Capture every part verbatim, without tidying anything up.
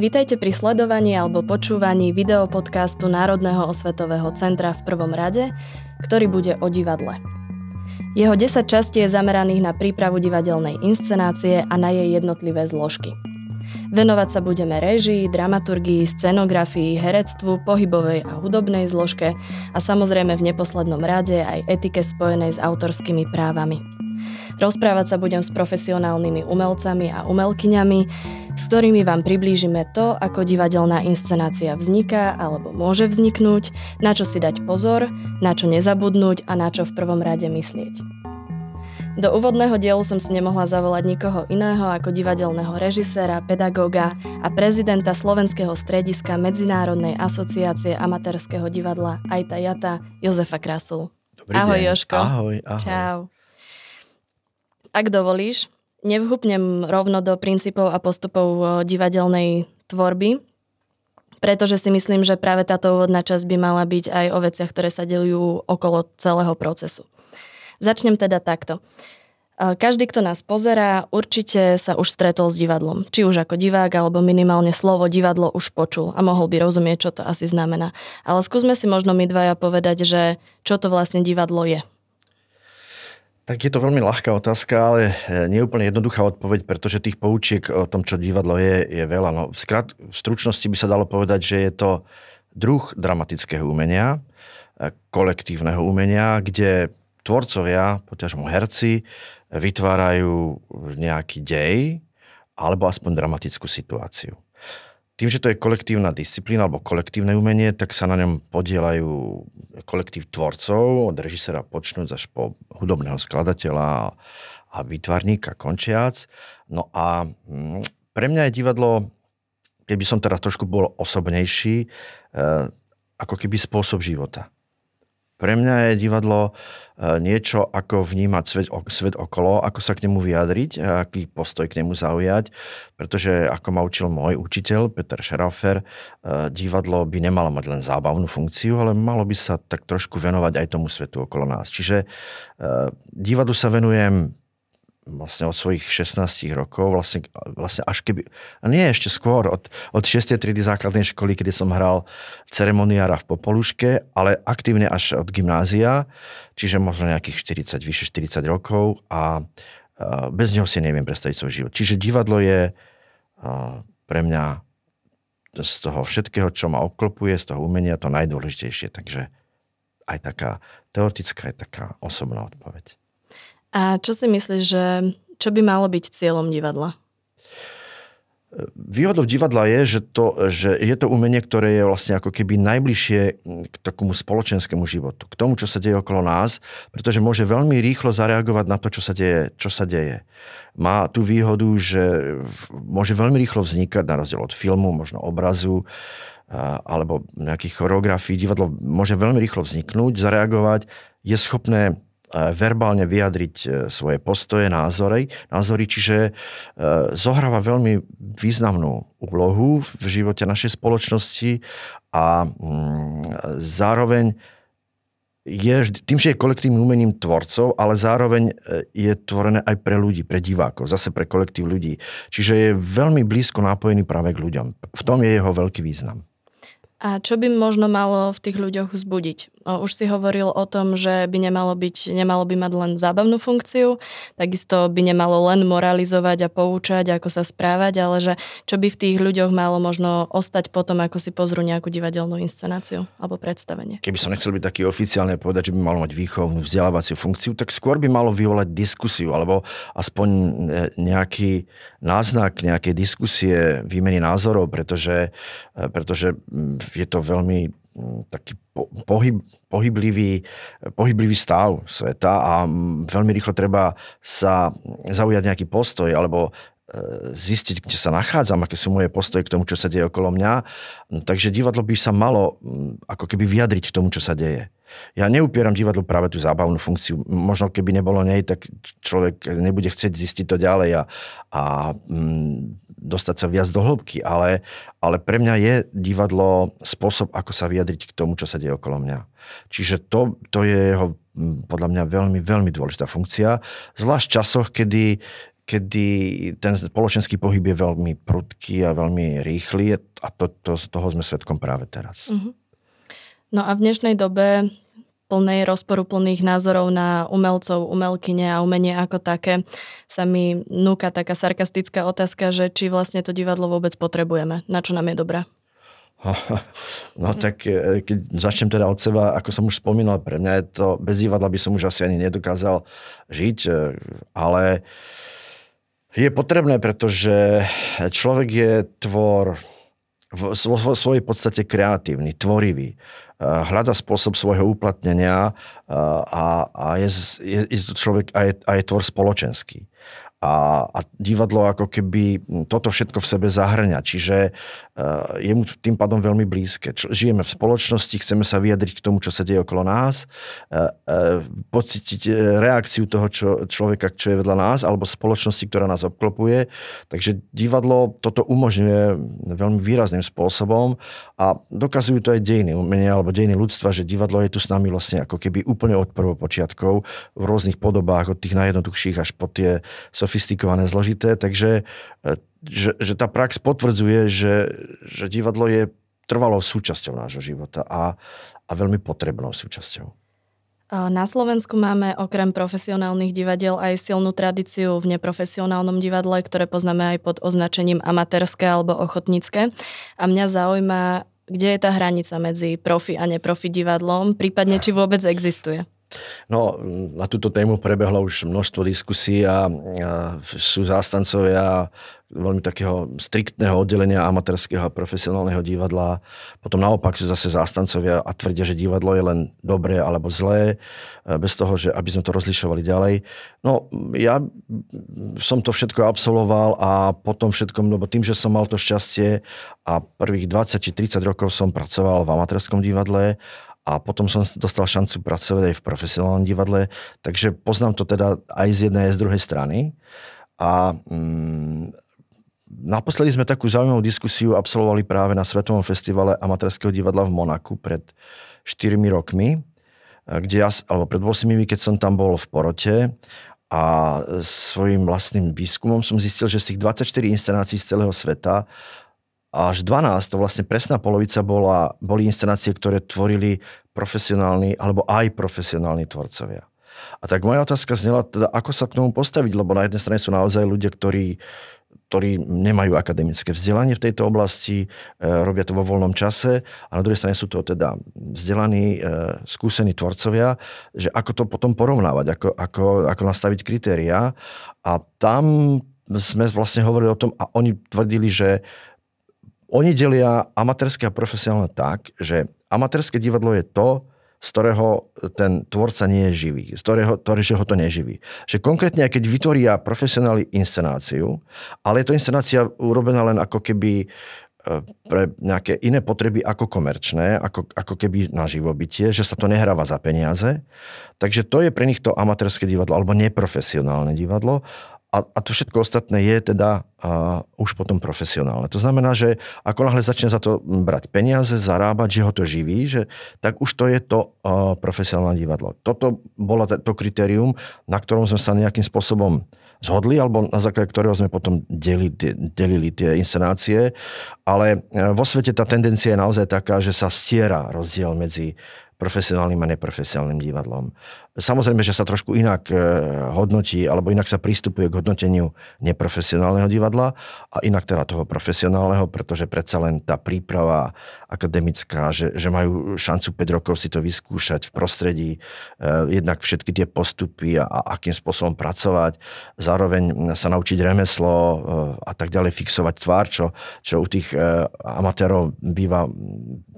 Vítajte pri sledovaní alebo počúvaní videopodcastu Národného osvetového centra v prvom rade, ktorý bude o divadle. Jeho desať častí je zameraných na prípravu divadelnej inscenácie a na jej jednotlivé zložky. Venovať sa budeme réžii, dramaturgii, scenografii, herectvu, pohybovej a hudobnej zložke a samozrejme v neposlednom rade aj etike spojenej s autorskými právami. Rozprávať sa budem s profesionálnymi umelcami a umelkyňami, s ktorými vám priblížime to, ako divadelná inscenácia vzniká alebo môže vzniknúť, na čo si dať pozor, na čo nezabudnúť a na čo v prvom rade myslieť. Do úvodného dielu som si nemohla zavolať nikoho iného ako divadelného režiséra, pedagóga a prezidenta Slovenského strediska Medzinárodnej asociácie amatérskeho divadla AITA/IATA Jozefa Krásulu. Dobrý ahoj deň. Jožko. Ahoj, ahoj. Čau. Ak dovolíš, nevhupnem rovno do princípov a postupov divadelnej tvorby, pretože si myslím, že práve táto úvodná časť by mala byť aj o veciach, ktoré sa deľujú okolo celého procesu. Začnem teda takto. Každý, kto nás pozerá, určite sa už stretol s divadlom. Či už ako divák, alebo minimálne slovo divadlo už počul a mohol by rozumieť, čo to asi znamená. Ale skúsme si možno my dvaja povedať, že čo to vlastne divadlo je. Tak je to veľmi ľahká otázka, ale nie úplne jednoduchá odpoveď, pretože tých poučiek o tom, čo divadlo je, je veľa. No, v, skrát, v stručnosti by sa dalo povedať, že je to druh dramatického umenia, kolektívneho umenia, kde tvorcovia, poťažmo herci, vytvárajú nejaký dej alebo aspoň dramatickú situáciu. Tým, že to je kolektívna disciplína alebo kolektívne umenie, tak sa na ňom podielajú kolektív tvorcov, od režisera počnúť až po hudobného skladateľa a výtvarníka končiac. No a pre mňa je divadlo, keby som teda trošku bol osobnejší, ako keby spôsob života. Pre mňa je divadlo niečo, ako vnímať svet, svet okolo, ako sa k nemu vyjadriť, aký postoj k nemu zaujať, pretože ako ma učil môj učiteľ Peter Scharfer, divadlo by nemalo mať len zábavnú funkciu, ale malo by sa tak trošku venovať aj tomu svetu okolo nás. Čiže divadlu sa venujem vlastne od svojich šestnástich rokov, vlastne, vlastne až keby, a nie ešte skôr, od, od šiestej triedy základnej školy, kedy som hral ceremoniára v Popoluške, ale aktívne až od gymnázia, čiže možno nejakých štyridsať, vyše štyridsať rokov a bez neho si neviem predstaviť svoj život. Čiže divadlo je pre mňa z toho všetkého, čo ma obklopuje, z toho umenia, to najdôležitejšie. Takže aj taká teoretická, aj taká osobná odpoveď. A čo si myslíš, že čo by malo byť cieľom divadla? Výhodou divadla je, že, to, že je to umenie, ktoré je vlastne ako keby najbližšie k takomu spoločenskému životu, k tomu, čo sa deje okolo nás, pretože môže veľmi rýchlo zareagovať na to, čo sa deje. Čo sa deje. Má tú výhodu, že môže veľmi rýchlo vznikať, na rozdiel od filmu, možno obrazu, alebo nejakých choreografií. Divadlo môže veľmi rýchlo vzniknúť, zareagovať, je schopné verbálne vyjadriť svoje postoje, názory, názory, čiže zohráva veľmi významnú úlohu v živote našej spoločnosti a zároveň je, tým, že je kolektívnym umením tvorcov, ale zároveň je tvorené aj pre ľudí, pre divákov, zase pre kolektív ľudí. Čiže je veľmi blízko nápojený práve k ľuďom. V tom je jeho veľký význam. A čo by možno malo v tých ľuďoch vzbudiť? Už si hovoril o tom, že by nemalo byť, nemalo by mať len zábavnú funkciu, takisto by nemalo len moralizovať a poučať, ako sa správať, ale že čo by v tých ľuďoch malo možno ostať potom, ako si pozrú nejakú divadelnú inscenáciu alebo predstavenie? Keby som nechcel byť taký oficiálne povedať, že by malo mať výchovnú vzdelávaciu funkciu, tak skôr by malo vyvolať diskusiu alebo aspoň nejaký náznak nejakej diskusie, výmeny názorov, pretože, pretože je to veľmi taký pohyb, pohyblivý, pohyblivý stav sveta a veľmi rýchlo treba sa zaujať nejaký postoj alebo zistiť, kde sa nachádzam, aké sú moje postoje k tomu, čo sa deje okolo mňa. Takže divadlo by sa malo ako keby vyjadriť k tomu, čo sa deje. Ja neupieram divadlu práve tú zábavnú funkciu. Možno keby nebolo nej, tak človek nebude chcieť zistiť to ďalej a, a dostať sa viac do hĺbky, ale, ale pre mňa je divadlo spôsob, ako sa vyjadriť k tomu, čo sa deje okolo mňa. Čiže to, to je jeho podľa mňa veľmi, veľmi dôležitá funkcia. Zvlášť v časoch, kedy, kedy ten spoločenský pohyb je veľmi prudký a veľmi rýchly a to, to, toho sme svedkom práve teraz. Mm-hmm. No a v dnešnej dobe plnej rozporu, plných názorov na umelcov, umelkyne a umenie ako také sa mi núka taká sarkastická otázka, že či vlastne to divadlo vôbec potrebujeme, na čo nám je dobré. No tak keď začnem teda od seba, ako som už spomínal, pre mňa je to, bez divadla by som už asi ani nedokázal žiť, ale je potrebné, pretože človek je tvor vo svojej podstate kreatívny, tvorivý. Hľada spôsob svojho uplatnenia a, a je, je, je to človek a je, a je tvor spoločenský. A, a divadlo ako keby toto všetko v sebe zahrňa. Čiže je mu tým pádom veľmi blízke. Žijeme v spoločnosti, chceme sa vyjadriť k tomu, čo sa deje okolo nás, pocítiť reakciu toho čo, človeka, čo je vedľa nás, alebo spoločnosti, ktorá nás obklopuje. Takže divadlo toto umožňuje veľmi výrazným spôsobom a dokazujú to aj dejiny umenia alebo dejiny ľudstva, že divadlo je tu s nami vlastne ako keby úplne od prvopočiatkov v rôznych podobách, od tých najjednoduchších až po tie sofistikované, zložité, takže že, že tá prax potvrdzuje, že, že divadlo je trvalou súčasťou nášho života a, a veľmi potrebnou súčasťou. Na Slovensku máme okrem profesionálnych divadiel aj silnú tradíciu v neprofesionálnom divadle, ktoré poznáme aj pod označením amatérske alebo ochotnícke. A mňa zaujíma, kde je tá hranica medzi profi a neprofi divadlom, prípadne či vôbec existuje. No, na túto tému prebehlo už množstvo diskusí a, a sú zástancovia veľmi takého striktného oddelenia amatérskeho a profesionálneho divadla. Potom naopak sú zase zástancovia a tvrdia, že divadlo je len dobré alebo zlé, bez toho, že aby sme to rozlišovali ďalej. No, ja som to všetko absolvoval a potom všetko, lebo tým, že som mal to šťastie a prvých dvadsať či tridsať rokov som pracoval v amatérskom divadle, a potom som dostal šancu pracovať aj v profesionálnom divadle, takže poznám to teda aj z jednej, aj z druhej strany. A mm, naposledy sme takú zaujímavú diskusiu absolvovali práve na Svetovom festivale amatérskeho divadla v Monaku pred štyrmi rokmi, kde ja, alebo pred ôsmimi, keď som tam bol v porote a svojím vlastným výskumom som zistil, že z tých dvadsaťštyri inscenácií z celého sveta až dvanásť, to vlastne presná polovica bola, boli inscenácie, ktoré tvorili profesionálni alebo aj profesionálni tvorcovia. A tak moja otázka znela, teda, ako sa k tomu postaviť, lebo na jednej strane sú naozaj ľudia, ktorí, ktorí nemajú akademické vzdelanie v tejto oblasti, e, robia to vo voľnom čase a na druhej strane sú to teda vzdelaní, e, skúsení tvorcovia, že ako to potom porovnávať, ako, ako, ako nastaviť kritériá. A tam sme vlastne hovorili o tom a oni tvrdili, že oni delia amatérske a profesionálne tak, že amatérske divadlo je to, z ktorého ten tvorca nie je živý, z ktorého, ktorého to neživí. Že konkrétne, keď vytvoria profesionáli inscenáciu, ale je to inscenácia urobená len ako keby pre nejaké iné potreby ako komerčné, ako, ako keby na živobytie, že sa to nehráva za peniaze. Takže to je pre nich to amatérske divadlo alebo neprofesionálne divadlo. A to všetko ostatné je teda uh, už potom profesionálne. To znamená, že ako náhle začne za to brať peniaze, zarábať, že ho to živí, že, tak už to je to uh, profesionálne divadlo. Toto bolo to kritérium, na ktorom sme sa nejakým spôsobom zhodli, alebo na základe ktorého sme potom delili, delili tie inscenácie. Ale vo svete tá tendencia je naozaj taká, že sa stiera rozdiel medzi profesionálnym a neprofesionálnym divadlom. Samozrejme, že sa trošku inak hodnotí, alebo inak sa pristupuje k hodnoteniu neprofesionálneho divadla a inak teda toho profesionálneho, pretože predsa len tá príprava akademická, že, že majú šancu päť rokov si to vyskúšať v prostredí, jednak všetky tie postupy a, a akým spôsobom pracovať, zároveň sa naučiť remeslo a tak ďalej, fixovať tvár, čo, čo u tých amatérov býva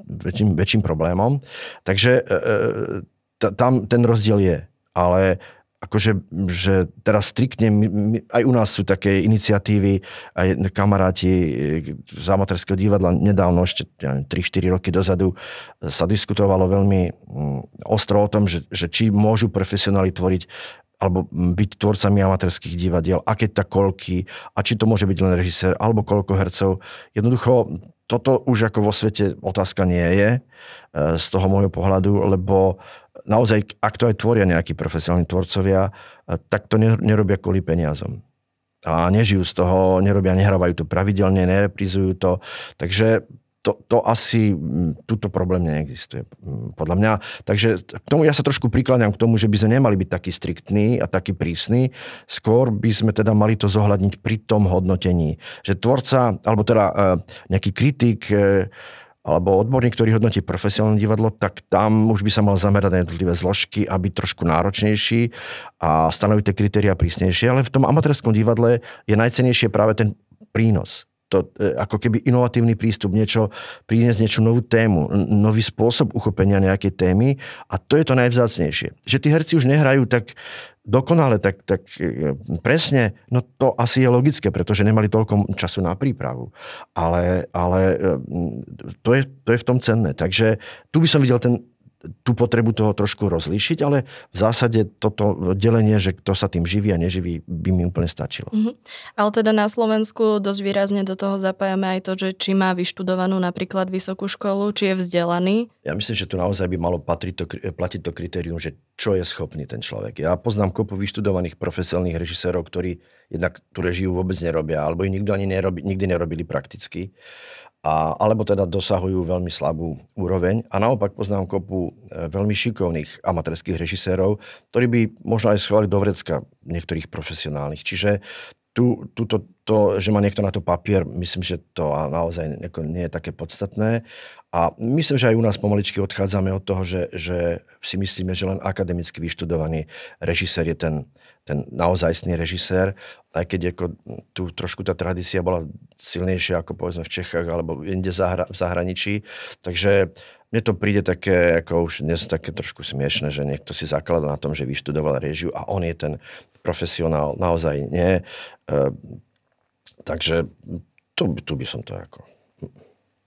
väčším, väčším problémom. Takže t- tam ten rozdiel je. Ale akože že teraz striktne, my, my, aj u nás sú také iniciatívy, aj kamaráti z amatérskeho divadla nedávno, ešte ja neviem, tri štyri roky dozadu, sa diskutovalo veľmi ostro o tom, že, že či môžu profesionáli tvoriť alebo byť tvorcami amatérských divadiel, aké tak koľky, a či to môže byť len režisér, alebo koľko hercov. Jednoducho, toto už ako vo svete otázka nie je, z toho môjho pohľadu, lebo naozaj, ak to aj tvoria nejakí profesionálni tvorcovia, tak to nerobia kvôli peniazom. A nežijú z toho, nerobia, nehrávajú to pravidelne, nereprizujú to. Takže To, to asi, túto problém neexistuje, podľa mňa. Takže k tomu ja sa trošku prikláňam k tomu, že by sme nemali byť takí striktní a takí prísni. Skôr by sme teda mali to zohľadniť pri tom hodnotení. Že tvorca, alebo teda nejaký kritik, alebo odborník, ktorý hodnotí profesionálne divadlo, tak tam už by sa mal zamerať na jednotlivé zložky a byť trošku náročnejší a stanoviť tie kritériá prísnejšie. Ale v tom amatérskom divadle je najcennejšie práve ten prínos. To, ako keby inovatívny prístup, niečo, priniesť niečo novú tému, nový spôsob uchopenia nejakej témy, a to je to najvzácnejšie. Že tí herci už nehrajú tak dokonale, tak, tak presne, no to asi je logické, pretože nemali toľko času na prípravu. Ale, ale to, je, to je v tom cenné. Takže tu by som videl ten tú potrebu toho trošku rozlíšiť, ale v zásade toto delenie, že kto sa tým živí a neživí, by mi úplne stačilo. Mm-hmm. Ale teda na Slovensku dosť výrazne do toho zapájame aj to, že či má vyštudovanú napríklad vysokú školu, či je vzdelaný. Ja myslím, že tu naozaj by malo patriť to, platiť to kritérium, že čo je schopný ten človek. Ja poznám kopu vyštudovaných profesionálnych režisérov, ktorí jednak tú režiu vôbec nerobia, alebo ich nikto ani nerobi, nikdy nerobili prakticky. A, alebo teda dosahujú veľmi slabú úroveň. A naopak poznám kopu veľmi šikovných amatérských režisérov, ktorí by možno aj schovali do vrecka niektorých profesionálnych. Čiže tu, tu to, to, že má niekto na to papier, myslím, že to naozaj nie je také podstatné. A myslím, že aj u nás pomaličky odchádzame od toho, že, že si myslíme, že len akademicky vyštudovaný režisér je ten, ten naozajstný režisér, aj keď ako tu trošku tá tradícia bola silnejšia ako povedzme v Čechách alebo inde zahra, v zahraničí. Takže mne to príde také, ako už dnes také trošku smiešne, že niekto si zaklada na tom, že vyštudoval režiu a on je ten profesionál. Naozaj nie. E, takže tu, tu by som to ako...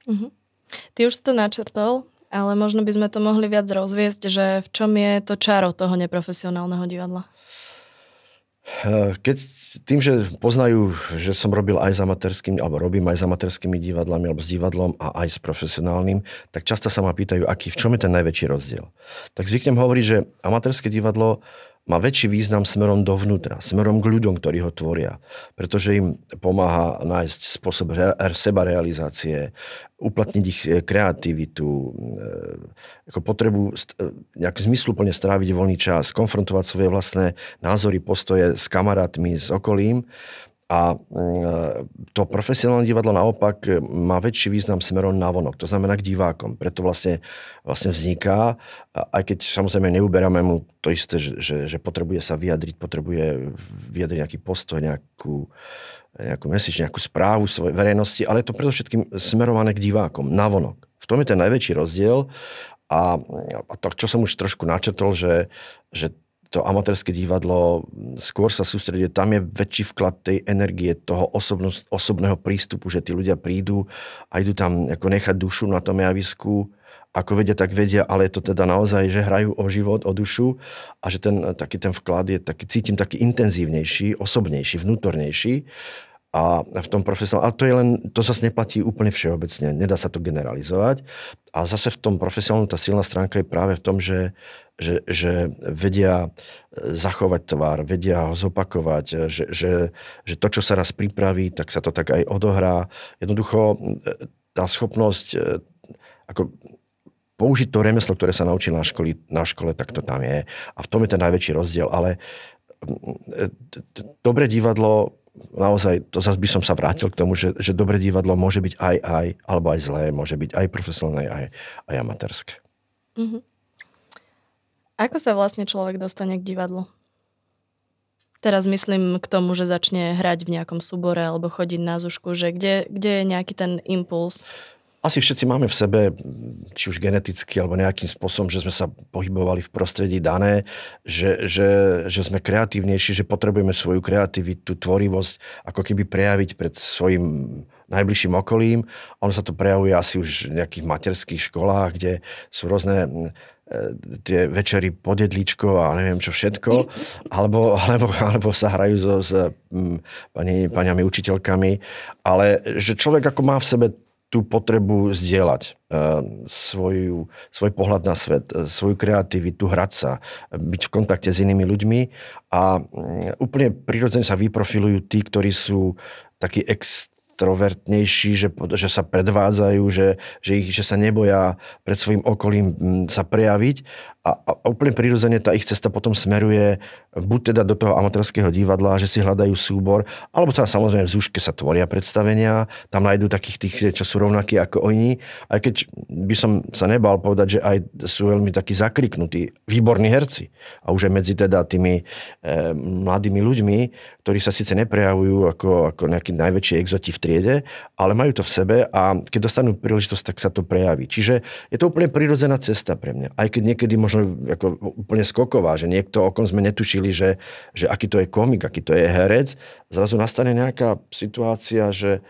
Mhm. Ty už si to načrtol, ale možno by sme to mohli viac rozviesť, že v čom je to čaro toho neprofesionálneho divadla? Keď tým, že poznajú, že som robil aj s amatérskými, alebo robím aj s amatérskými divadlami, alebo s divadlom a aj s profesionálnym, tak často sa ma pýtajú, aký, v čom je ten najväčší rozdiel. Tak zvyknem hovoriť, že amatérske divadlo má väčší význam smerom dovnútra, smerom k ľuďom, ktorí ho tvoria. Pretože im pomáha nájsť spôsob sebarealizácie, uplatniť ich kreativitu, ako potrebu nejak zmysluplne stráviť voľný čas, konfrontovať svoje vlastné názory, postoje s kamarátmi, s okolím. A to profesionálne divadlo naopak má väčší význam smerom navonok, to znamená k divákom. Preto vlastne, vlastne vzniká, aj keď samozrejme neuberáme mu to isté, že, že potrebuje sa vyjadriť, potrebuje vyjadriť nejaký postoj, nejakú, nejakú message, nejakú správu svojej verejnosti, ale je to predovšetkým smerované k divákom, navonok. V tom je ten najväčší rozdiel. A, a to, čo som už trošku načetol, že, že to amatérske divadlo skôr sa sústreduje, tam je väčší vklad tej energie, toho osobno, osobného prístupu, že tí ľudia prídu a idú tam ako nechať dušu na tom javisku, ako vedia, tak vedia, ale je to teda naozaj, že hrajú o život, o dušu, a že ten, taký ten vklad je, taký, cítim, taký intenzívnejší, osobnejší, vnútornejší. A v tom profesionálnom, ale to je len, to zase neplatí úplne všeobecne, nedá sa to generalizovať. A zase v tom profesionálnom tá silná stránka je práve v tom, že, že, že vedia zachovať tvár, vedia ho zopakovať, že, že, že to, čo sa raz pripraví, tak sa to tak aj odohrá. Jednoducho tá schopnosť ako použiť to remeslo, ktoré sa naučil na škole, na škole, tak to tam je. A v tom je ten najväčší rozdiel, ale dobré divadlo, naozaj, to zase by som sa vrátil k tomu, že, že dobré divadlo môže byť aj, aj, alebo aj zlé, môže byť aj profesionálne, aj, aj amatérske. Uh-huh. Ako sa vlastne človek dostane k divadlu? Teraz myslím k tomu, že začne hrať v nejakom súbore alebo chodiť na zúšku, že kde, kde je nejaký ten impuls? Asi všetci máme v sebe, či už geneticky, alebo nejakým spôsobom, že sme sa pohybovali v prostredí dané, že, že, že sme kreatívnejší, že potrebujeme svoju kreativitu, tvorivosť, ako keby prejaviť pred svojim najbližším okolím. Ono sa to prejavuje asi už v nejakých materských školách, kde sú rôzne tie večery pod jedličkou a neviem čo všetko, alebo, alebo, alebo sa hrajú so, s pani, paniami učiteľkami, ale že človek ako má v sebe tú potrebu zdieľať svoju, svoj pohľad na svet, svoju kreativitu, hrať sa, byť v kontakte s inými ľuďmi a úplne prirodzene sa vyprofilujú tí, ktorí sú takí ex extrovertnejší, že, že sa predvádzajú, že, že, ich, že sa neboja pred svojím okolím sa prejaviť a, a úplne prirodzene tá ich cesta potom smeruje buď teda do toho amatérskeho divadla, že si hľadajú súbor, alebo teda samozrejme v Zúške sa tvoria predstavenia, tam nájdú takých tých, čo sú rovnakí ako oni, aj keď by som sa nebal povedať, že aj sú veľmi takí zakriknutí, výborní herci a už aj medzi teda tými e, mladými ľuďmi, ktorí sa síce neprejavujú ako, ako nejakí najväčší exoti v triede, ale majú to v sebe a keď dostanú príležitosť, tak sa to prejaví. Čiže je to úplne prirodzená cesta pre mňa. Aj keď niekedy možno ako úplne skoková, že niekto, o kom sme netušili, že, že aký to je komik, aký to je herec, zrazu nastane nejaká situácia, že,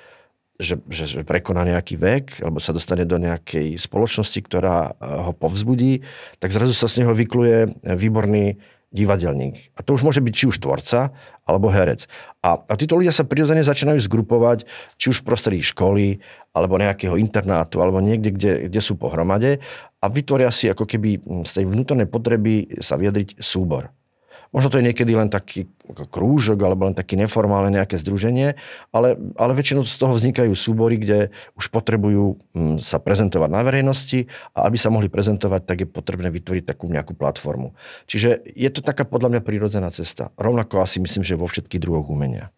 že, že prekoná nejaký vek, alebo sa dostane do nejakej spoločnosti, ktorá ho povzbudí, tak zrazu sa z neho vykluje výborný divadelník. A to už môže byť či už tvorca, alebo herec. A, a títo ľudia sa prirodzene začínajú zgrupovať, či už v prostredí školy, alebo nejakého internátu, alebo niekde, kde, kde sú pohromade a vytvoria si ako keby z tej vnútornej potreby sa vyjadriť súbor. Možno to je niekedy len taký krúžok, alebo len taký neformálne nejaké združenie, ale, ale väčšinou z toho vznikajú súbory, kde už potrebujú sa prezentovať na verejnosti a aby sa mohli prezentovať, tak je potrebné vytvoriť takú nejakú platformu. Čiže je to taká podľa mňa prírodzená cesta. Rovnako asi myslím, že vo všetkých druhoch umenia.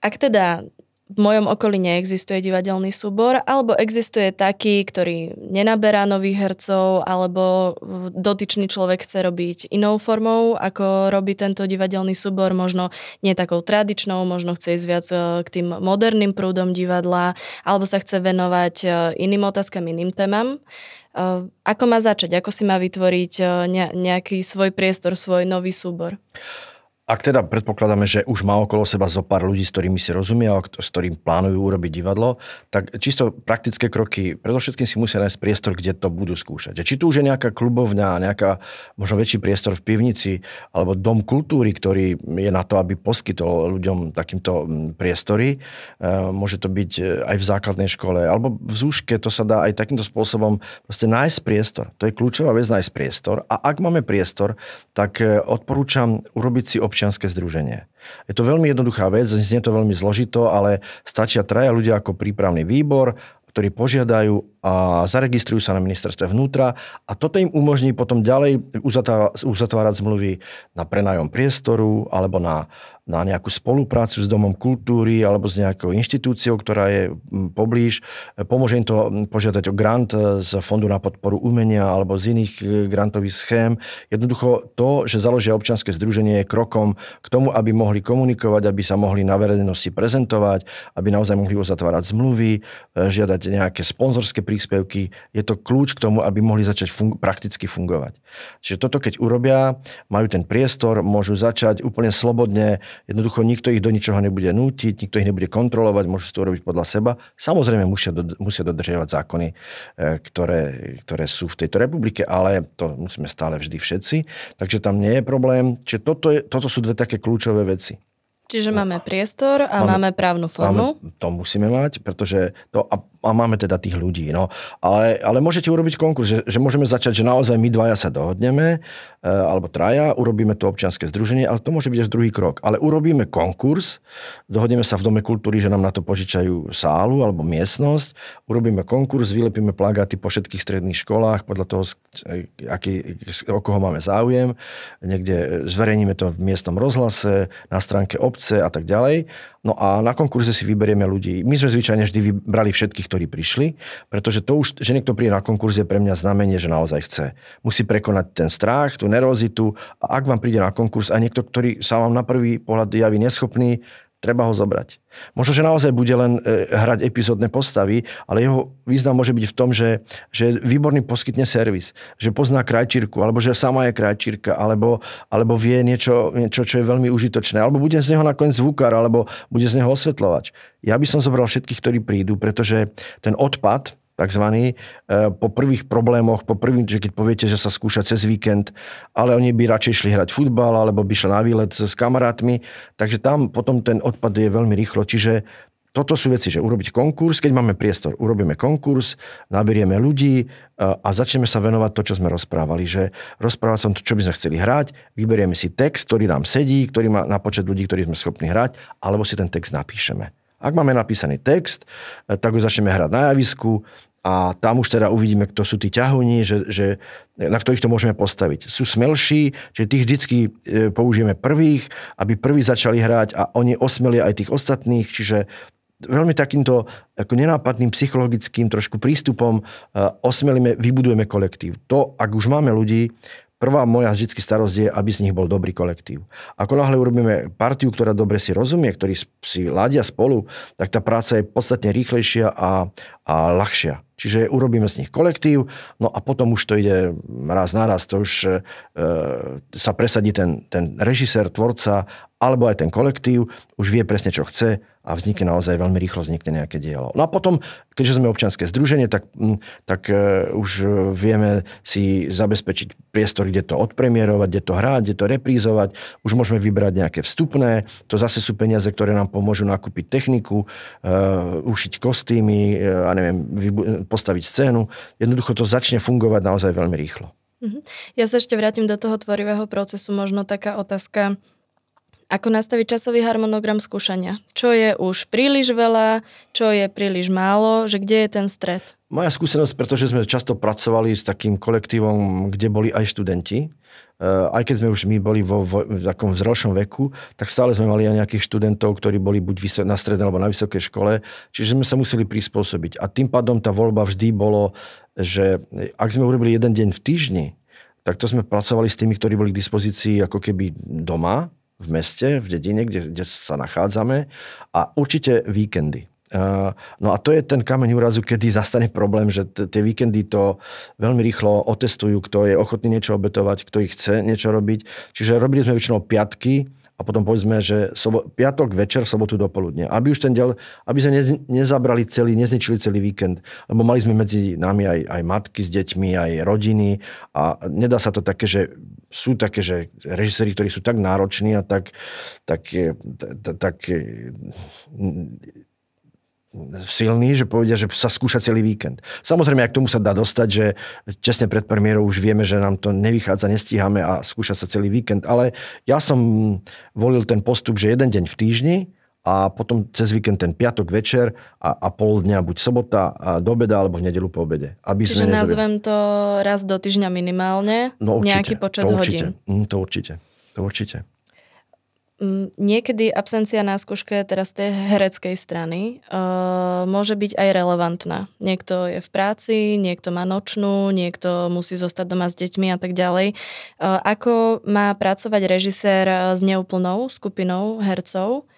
Ak teda v mojom okolí neexistuje divadelný súbor, alebo existuje taký, ktorý nenaberá nových hercov, alebo dotyčný človek chce robiť inou formou, ako robí tento divadelný súbor, možno nie takou tradičnou, možno chce ísť viac k tým moderným prúdom divadla, alebo sa chce venovať iným otázkam, iným témam. Ako má začať? Ako si má vytvoriť nejaký svoj priestor, svoj nový súbor? Ak teda predpokladáme, že už má okolo seba zo pár ľudí, s ktorými si rozumie a s ktorým plánujú urobiť divadlo, tak čisto praktické kroky, predovšetkým si musia nájsť priestor, kde to budú skúšať. Či tu už je nejaká klubovňa, nejaká možno väčší priestor v pivnici, alebo dom kultúry, ktorý je na to, aby poskytol ľuďom takýmto priestory. Môže to byť aj v základnej škole, alebo v Zúške, to sa dá aj takýmto spôsobom proste nájsť priestor. To je kľúčová vec, nájsť priestor. A ak máme priestor, tak odporúčam urobiť si občianske združenie. Je to veľmi jednoduchá vec, znie to veľmi zložito, ale stačia traja ľudia ako prípravný výbor, ktorí požiadajú a zaregistrujú sa na ministerstve vnútra a toto im umožní potom ďalej uzatvárať zmluvy na prenájom priestoru alebo na, na nejakú spoluprácu s Domom kultúry alebo s nejakou inštitúciou, ktorá je poblíž. Pomôže im to požiadať o grant z Fondu na podporu umenia alebo z iných grantových schém. Jednoducho to, že založia občianske združenie, je krokom k tomu, aby mohli komunikovať, aby sa mohli na verejnosti prezentovať, aby naozaj mohli uzatvárať zmluvy, žiadať nejaké sponzorské príspevky, je to kľúč k tomu, aby mohli začať fungu- prakticky fungovať. Čiže toto, keď urobia, majú ten priestor, môžu začať úplne slobodne, jednoducho nikto ich do ničoho nebude nútiť, nikto ich nebude kontrolovať, môžu to urobiť podľa seba. Samozrejme musia, do, musia dodržiavať zákony, ktoré, ktoré sú v tejto republike, ale to musíme stále vždy všetci, takže tam nie je problém. Čiže toto, je, toto sú dve také kľúčové veci. Čiže máme priestor a máme, máme právnu formu. Máme, to musíme mať, pretože to, a, a máme teda tých ľudí. No. Ale, ale môžete urobiť konkurs, že, že môžeme začať, že naozaj my dvaja sa dohodneme, e, alebo traja, urobíme to občianske združenie, ale to môže byť až druhý krok. Ale urobíme konkurs, dohodneme sa v Dome kultúry, že nám na to požičajú sálu alebo miestnosť, urobíme konkurs, vylepíme plagáty po všetkých stredných školách, podľa toho, aký, o koho máme záujem, niekde zverejníme to v miestnom rozhlase, na stránke občianske a tak ďalej. No a na konkurze si vyberieme ľudí. My sme zvyčajne vždy vybrali všetkých, ktorí prišli, pretože to už, že niekto príde na konkurs, je pre mňa znamenie, že naozaj chce. Musí prekonať ten strach, tú nervozitu a ak vám príde na konkurs a niekto, ktorý sa vám na prvý pohľad javí neschopný, Treba ho zobrať. Možno, že naozaj bude len e, hrať epizódne postavy, ale jeho význam môže byť v tom, že, že výborný poskytne servis, že pozná krajčírku, alebo že sama je krajčírka, alebo, alebo vie niečo, niečo, čo je veľmi užitočné, alebo bude z neho nakoniec zvukár, alebo bude z neho osvetľovač. Ja by som zobral všetkých, ktorí prídu, pretože ten odpad, takzvaný, po prvých problémoch, po prvým, že keď poviete, že sa skúša cez víkend, ale oni by radšej šli hrať futbal, alebo by šli na výlet s kamarátmi, takže tam potom ten odpad je veľmi rýchlo, čiže toto sú veci, že urobiť konkurs, keď máme priestor, urobíme konkurs, naberieme ľudí a začneme sa venovať to, čo sme rozprávali. Že rozprával som to, čo by sme chceli hrať, vyberieme si text, ktorý nám sedí, ktorý má na počet ľudí, ktorí sme schopní hrať, alebo si ten text napíšeme. Ak máme napísaný text, tak ho začneme hrať na javisku a tam už teda uvidíme, kto sú tí ťahúni, že, že, na ktorých to môžeme postaviť. Sú smelší, čiže tých vždycky použijeme prvých, aby prví začali hrať a oni osmelia aj tých ostatných, čiže veľmi takýmto ako nenápadným psychologickým trošku prístupom osmelíme, vybudujeme kolektív. To, ak už máme ľudí, prvá moja vždycky starosť je, aby z nich bol dobrý kolektív. Ako náhle urobíme partiu, ktorá dobre si rozumie, ktorí si ladia spolu, tak tá práca je podstatne rýchlejšia a, a ľahšia. Čiže urobíme z nich kolektív, no a potom už to ide raz na raz, to už e, sa presadí ten, ten režisér, tvorca, alebo aj ten kolektív, už vie presne, čo chce a vznikne naozaj veľmi rýchlo, vznikne nejaké dielo. No a potom, keďže sme občianske združenie, tak, tak už vieme si zabezpečiť priestor, kde to odpremierovať, kde to hrať, kde to reprízovať. Už môžeme vybrať nejaké vstupné, to zase sú peniaze, ktoré nám pomôžu nakúpiť techniku, ušiť kostýmy, a neviem, postaviť scénu. Jednoducho to začne fungovať naozaj veľmi rýchlo. Ja sa ešte vrátim do toho tvorivého procesu. Možno taká otázka, ako nastaviť časový harmonogram skúšania? Čo je už príliš veľa, čo je príliš málo, že kde je ten stred? Moja skúsenosť, pretože sme často pracovali s takým kolektívom, kde boli aj študenti, aj keď sme už my boli vo, vo takom zrelšom veku, tak stále sme mali aj nejakých študentov, ktorí boli buď vysok, na strednej alebo na vysokej škole, čiže sme sa museli prispôsobiť. A tým pádom tá voľba vždy bolo, že ak sme urobili jeden deň v týždni, tak to sme pracovali s tými, ktorí boli k dispozícii ako keby doma, v meste, v dedine, kde, kde sa nachádzame a určite víkendy. No a to je ten kameň úrazu, kedy zastane problém, že t- tie víkendy to veľmi rýchlo otestujú, kto je ochotný niečo obetovať, kto ich chce niečo robiť. Čiže robili sme väčšinou piatky a potom povedzme, že sobo- piatok večer, sobotu dopoludne. Aby už ten diel, aby sme nez- nezabrali celý, nezničili celý víkend. Lebo mali sme medzi nami aj, aj matky s deťmi, aj rodiny a nedá sa to také, že sú také, že režiséri, ktorí sú tak nároční a tak tak, tak, tak silní, že povedia, že sa skúša celý víkend. Samozrejme, ak tomu sa dá dostať, že česne pred premiérou už vieme, že nám to nevychádza, nestíhame a skúša sa celý víkend, ale ja som volil ten postup, že jeden deň v týždni a potom cez víkend ten piatok večer a, a pol dňa, buď sobota a do obeda, alebo v nedeľu po obede. Aby Čiže sme nezabili... nazvem to raz do týždňa minimálne, no určite, nejaký počet to hodín. Mm, to určite, to určite. Niekedy absencia na skúške teraz tej hereckej strany uh, môže byť aj relevantná. Niekto je v práci, niekto má nočnú, niekto musí zostať doma s deťmi a tak ďalej. Uh, ako má pracovať režisér s neúplnou skupinou hercov?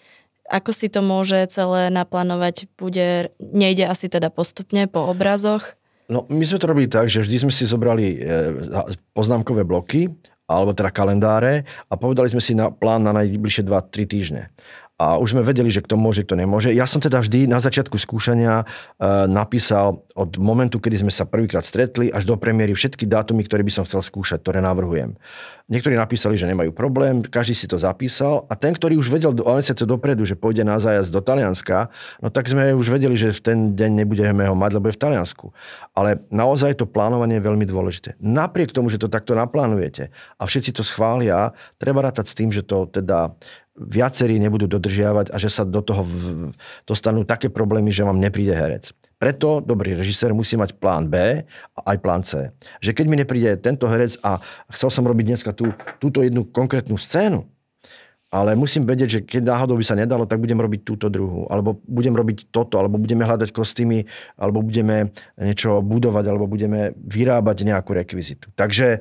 Ako si to môže celé naplánovať? Bude, nejde asi teda postupne po obrazoch? No, my sme to robili tak, že vždy sme si zobrali poznámkové bloky, alebo teda kalendáre a povedali sme si na plán na najbližšie dva tri týždne. A už sme vedeli, že kto môže, kto nemôže. Ja som teda vždy na začiatku skúšania e, napísal od momentu, kedy sme sa prvýkrát stretli, až do premiéry všetky dátumy, ktoré by som chcel skúšať, ktoré navrhujem. Niektorí napísali, že nemajú problém, každý si to zapísal a ten, ktorý už vedel o mesiacu dopredu, že pôjde na zájazd do Talianska, no tak sme už vedeli, že v ten deň nebudeme ho mať, lebo je v Taliansku. Ale naozaj to plánovanie je veľmi dôležité. Napriek tomu, že to takto naplánujete a všetci to schvália, treba rátať s tým, že to teda viacerí nebudú dodržiavať a že sa do toho v... dostanú také problémy, že vám nepríde herec. Preto dobrý režisér musí mať plán B a aj plán C. Že keď mi nepríde tento herec a chcel som robiť dneska tú, túto jednu konkrétnu scénu, Ale musím vedieť, že keď náhodou by sa nedalo, tak budem robiť túto druhu. Alebo budem robiť toto, alebo budeme hľadať kostýmy, alebo budeme niečo budovať, alebo budeme vyrábať nejakú rekvizitu. Takže e,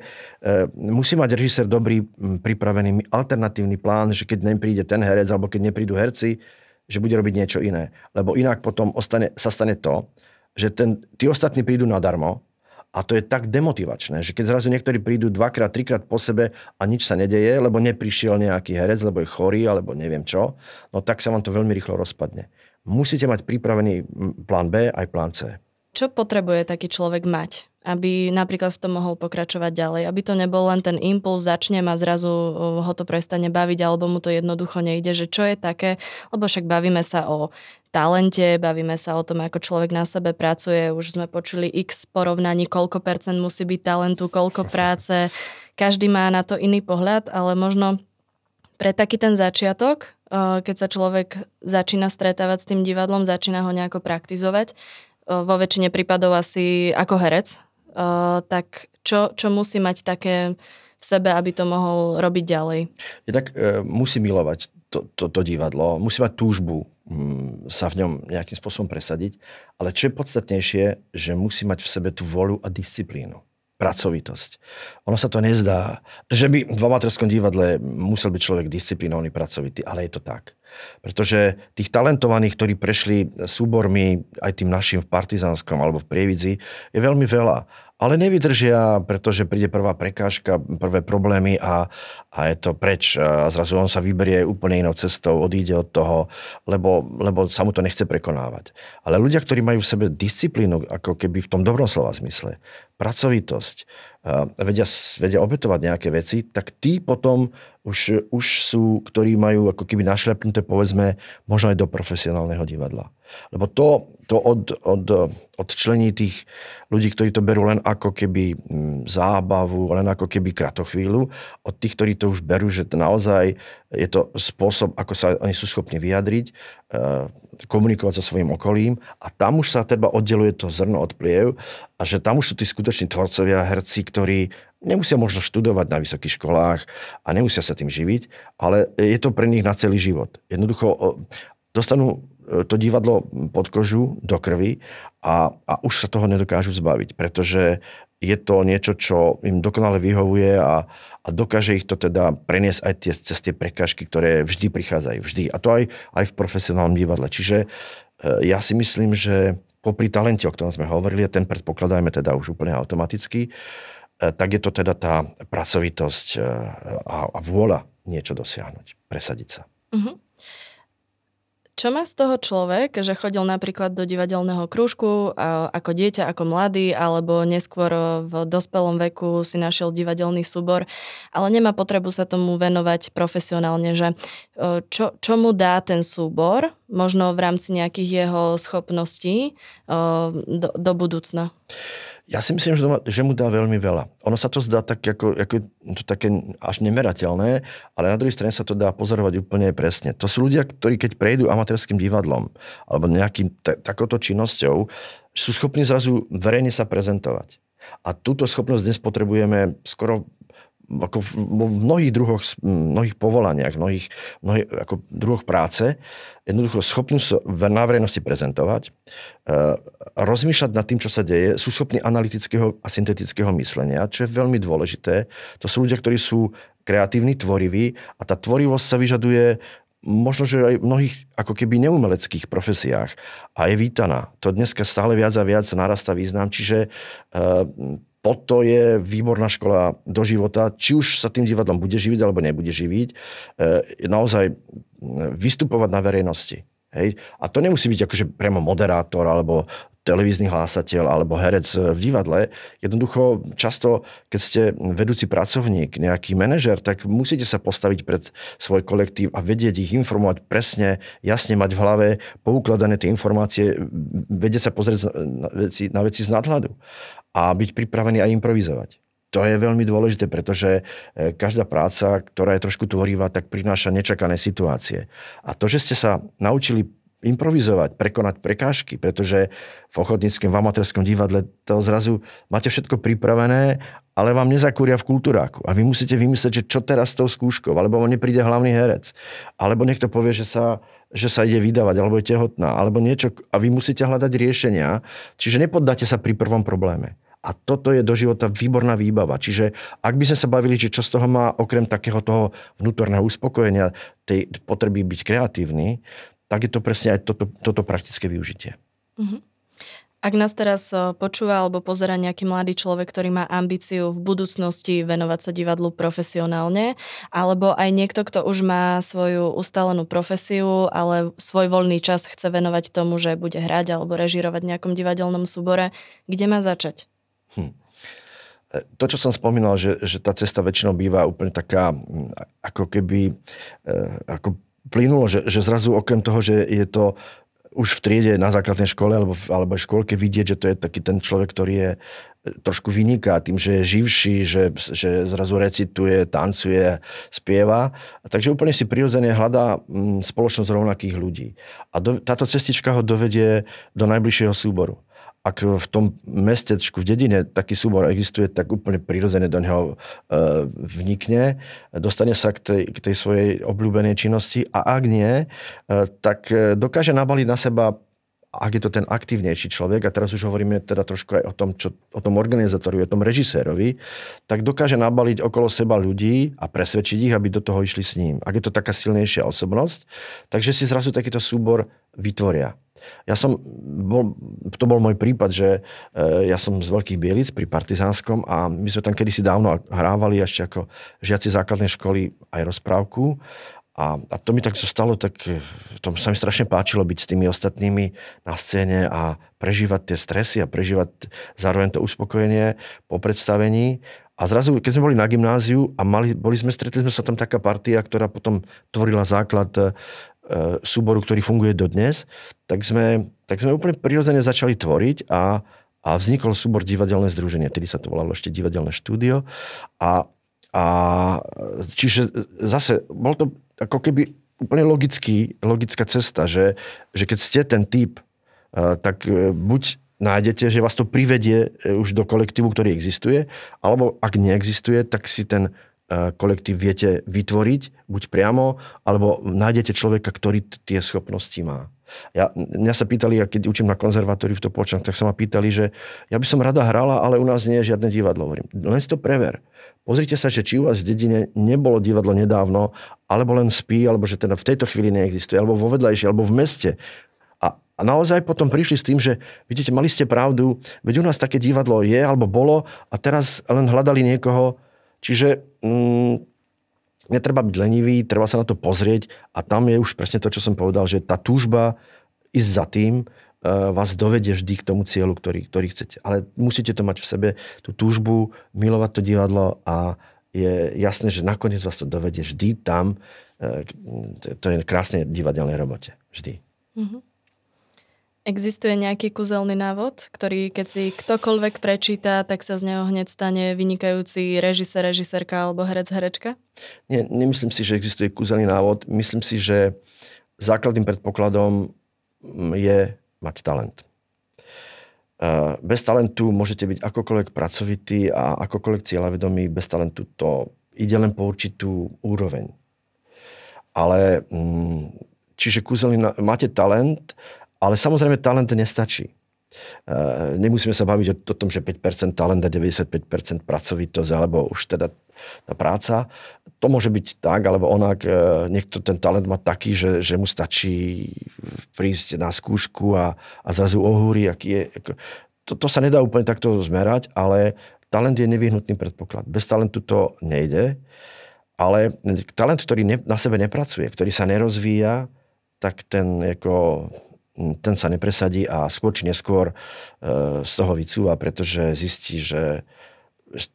musí mať režisér dobrý, m, pripravený alternatívny plán, že keď nepríde ten herec, alebo keď neprídu herci, že bude robiť niečo iné. Lebo inak potom ostane, sa stane to, že ten, tí ostatní prídu nadarmo. A to je tak demotivačné, že keď zrazu niektorí prídu dvakrát, trikrát po sebe a nič sa nedeje, lebo neprišiel nejaký herec, lebo je chorý, alebo neviem čo, no tak sa vám to veľmi rýchlo rozpadne. Musíte mať pripravený plán B aj plán C. Čo potrebuje taký človek mať, aby napríklad v tom mohol pokračovať ďalej? Aby to nebol len ten impuls, začnem a zrazu ho to prestane baviť, alebo mu to jednoducho nejde, že čo je také? Lebo však bavíme sa o talente, bavíme sa o tom, ako človek na sebe pracuje. Už sme počuli x porovnaní, koľko percent musí byť talentu, koľko práce. Každý má na to iný pohľad, ale možno pre taký ten začiatok, keď sa človek začína stretávať s tým divadlom, začína ho nejako praktizovať, vo väčšine prípadov asi ako herec, tak čo, čo musí mať také v sebe, aby to mohol robiť ďalej? Je tak, musí milovať to, to, to divadlo, musí mať túžbu sa v ňom nejakým spôsobom presadiť, ale čo je podstatnejšie, že musí mať v sebe tú vôľu a disciplínu, pracovitosť. Ono sa to nezdá, že by v amatérskom divadle musel byť človek disciplinovaný, pracovitý, ale je to tak. Pretože tých talentovaných, ktorí prešli súbormi aj tým našim v Partizánskom alebo v Prievidzi, je veľmi veľa. Ale nevydržia, pretože príde prvá prekážka, prvé problémy a, a je to preč. A zrazu on sa vyberie úplne inou cestou, odíde od toho, lebo, lebo sa mu to nechce prekonávať. Ale ľudia, ktorí majú v sebe disciplínu, ako keby v tom dobrom slova zmysle, pracovitosť, vedia, vedia obetovať nejaké veci, tak tí potom už, už sú, ktorí majú ako keby našlepnuté, povedzme, možno aj do profesionálneho divadla. Lebo to, to od, od, odčlení tých ľudí, ktorí to berú len ako keby zábavu, len ako keby kratochvíľu, od tých, ktorí to už berú, že to naozaj je to spôsob, ako sa oni sú schopní vyjadriť, komunikovať so svojím okolím a tam už sa teda oddeluje to zrno od pliev a že tam už sú tí skutoční tvorcovia, herci, ktorí nemusia možno študovať na vysokých školách a nemusia sa tým živiť, ale je to pre nich na celý život. Jednoducho dostanú to divadlo pod kožu, do krvi a, a už sa toho nedokážu zbaviť, pretože je to niečo, čo im dokonale vyhovuje a, a dokáže ich to teda preniesť aj tie, cez tie prekážky, ktoré vždy prichádzajú, vždy. A to aj, aj v profesionálnom divadle. Čiže ja si myslím, že popri talente, o ktorom sme hovorili, ten predpokladajme teda už úplne automaticky, tak je to teda tá pracovitosť a, a vôľa niečo dosiahnuť, presadiť sa. Mhm. Čo má z toho človek, že chodil napríklad do divadelného krúžku ako dieťa, ako mladý, alebo neskôr v dospelom veku si našiel divadelný súbor, ale nemá potrebu sa tomu venovať profesionálne, že čo, čo mu dá ten súbor, možno v rámci nejakých jeho schopností do, do budúcna? Ja si myslím, že mu dá veľmi veľa. Ono sa to zdá tak, ako, ako to také až nemerateľné, ale na druhej strane sa to dá pozorovať úplne presne. To sú ľudia, ktorí keď prejdú amatérským divadlom alebo nejakým t- takouto činnosťou, sú schopní zrazu verejne sa prezentovať. A túto schopnosť dnes potrebujeme skoro ako v mnohých druhoch, mnohých povolaniach, mnohých, mnohých ako druhoch práce, jednoducho schopnú sa na verejnosti prezentovať, rozmýšľať nad tým, čo sa deje, sú schopní analytického a syntetického myslenia, čo je veľmi dôležité. To sú ľudia, ktorí sú kreatívni, tvoriví a tá tvorivosť sa vyžaduje možno, že aj v mnohých ako keby neumeleckých profesiách a je vítaná. To dneska stále viac a viac narastá význam, čiže toto je výborná škola do života, či už sa tým divadlom bude živiť, alebo nebude živiť, naozaj vystupovať na verejnosti. Hej? A to nemusí byť akože priamo moderátor, alebo televízny hlásateľ, alebo herec v divadle. Jednoducho, často, keď ste vedúci pracovník, nejaký manažer, tak musíte sa postaviť pred svoj kolektív a vedieť ich informovať presne, jasne mať v hlave poukladané tie informácie, vedieť sa pozrieť na veci, na veci z nadhľadu a byť pripravený aj improvizovať. To je veľmi dôležité, pretože každá práca, ktorá je trošku tvorivá, tak prináša nečakané situácie. A to, že ste sa naučili improvizovať, prekonať prekážky, pretože v ochotníckom, v amatérskom divadle to zrazu máte všetko pripravené, ale vám nezakúria v kultúráku. A vy musíte vymyslieť, že čo teraz s tou skúškou, alebo vám nepríde hlavný herec, alebo niekto povie, že sa, že sa ide vydávať, alebo je tehotná, alebo niečo. A vy musíte hľadať riešenia, čiže nepoddáte sa pri prvom probléme. A toto je do života výborná výbava. Čiže ak by sme sa bavili, že čo z toho má okrem takého toho vnútorného uspokojenia, tej potreby byť kreatívny, tak je to presne aj toto, toto praktické využitie. Uh-huh. Ak nás teraz počúva alebo pozerá nejaký mladý človek, ktorý má ambíciu v budúcnosti venovať sa divadlu profesionálne, alebo aj niekto, kto už má svoju ustálenú profesiu, ale svoj voľný čas chce venovať tomu, že bude hrať alebo režírovať v nejakom divadelnom súbore, kde má začať? Hm. To, čo som spomínal, že, že tá cesta väčšinou býva úplne taká, ako keby ako plynulo, že, že zrazu okrem toho, že je to už v triede na základnej škole alebo, alebo škôlke vidieť, že to je taký ten človek, ktorý je trošku vyniká tým, že je živší, že, že zrazu recituje, tancuje, spieva. Takže úplne si prirodzene hľadá spoločnosť rovnakých ľudí. A do, táto cestička ho dovedie do najbližšieho súboru. Ak v tom mestečku, v dedine taký súbor existuje, tak úplne prirodzene do neho vnikne, dostane sa k tej, k tej svojej obľúbenej činnosti a ak nie, tak dokáže nabaliť na seba, ak je to ten aktívnejší človek, a teraz už hovoríme teda trošku aj o tom, čo, o tom organizátoru, o tom režisérovi, tak dokáže nabaliť okolo seba ľudí a presvedčiť ich, aby do toho išli s ním. Ak je to taká silnejšia osobnosť, takže si zrazu takýto súbor vytvoria. Ja som, bol, to bol môj prípad, že ja som z Veľkých Bielic pri Partizánskom a my sme tam kedysi dávno hrávali ešte ako žiaci základnej školy aj rozprávku a, a to mi tak zostalo, tak to sa mi strašne páčilo byť s tými ostatnými na scéne a prežívať tie stresy a prežívať zároveň to uspokojenie po predstavení. A zrazu, keď sme boli na gymnáziu a mali, boli sme, stretli sme sa tam taká partia, ktorá potom tvorila základ e, súboru, ktorý funguje dodnes, tak sme, tak sme úplne prirodzene začali tvoriť a, a vznikol súbor Divadelné združenie, tedy sa to volalo ešte Divadelné štúdio. A, a čiže zase bol to ako keby úplne logický, logická cesta, že, že keď ste ten typ, e, tak e, buď nájdete, že vás to privedie už do kolektívu, ktorý existuje, alebo ak neexistuje, tak si ten kolektív viete vytvoriť, buď priamo, alebo nájdete človeka, ktorý tie schopnosti má. Ja, mňa sa pýtali, ja keď učím na konzervatóriu v Topoľčanoch, tak sa ma pýtali, že ja by som rada hrala, ale u nás nie je žiadne divadlo. Hovorím, len si to prever. Pozrite sa, že či u vás v dedine nebolo divadlo nedávno, alebo len spí, alebo že teda v tejto chvíli neexistuje, alebo vo vedľajšej, alebo v meste. A naozaj potom prišli s tým, že vidíte, mali ste pravdu, veď u nás také divadlo je, alebo bolo, a teraz len hľadali niekoho. Čiže mm, netreba byť lenivý, treba sa na to pozrieť a tam je už presne to, čo som povedal, že tá túžba ísť za tým e, vás dovedie vždy k tomu cieľu, ktorý, ktorý chcete. Ale musíte to mať v sebe, tú túžbu, milovať to divadlo a je jasné, že nakoniec vás to dovedie vždy tam. E, to je krásne divadelnej robote. Vždy. Mhm. Existuje nejaký kúzelný návod, ktorý keď si ktokoľvek prečíta, tak sa z neho hneď stane vynikajúci režisér, režisérka alebo herec, herečka? Nie, nemyslím si, že existuje kúzelný návod. Myslím si, že základným predpokladom je mať talent. Bez talentu môžete byť akokoľvek pracovitý a akokoľvek cieľavedomý. Bez talentu to ide len po určitú úroveň. Ale čiže kúzelný, máte talent. Ale samozrejme, talent nestačí. Nemusíme sa baviť o tom, že päť percent talent a deväťdesiatpäť percent pracovitosť, alebo už teda tá práca. To môže byť tak, alebo onak. Niekto ten talent má taký, že, že mu stačí prísť na skúšku a, a zrazu ohúri. Aký je, to, to sa nedá úplne takto zmerať, ale talent je nevyhnutný predpoklad. Bez talentu to nejde. Ale talent, ktorý ne, na sebe nepracuje, ktorý sa nerozvíja, tak ten ako... ten sa nepresadí a skôr či neskôr z toho vycúva, pretože zistí, že,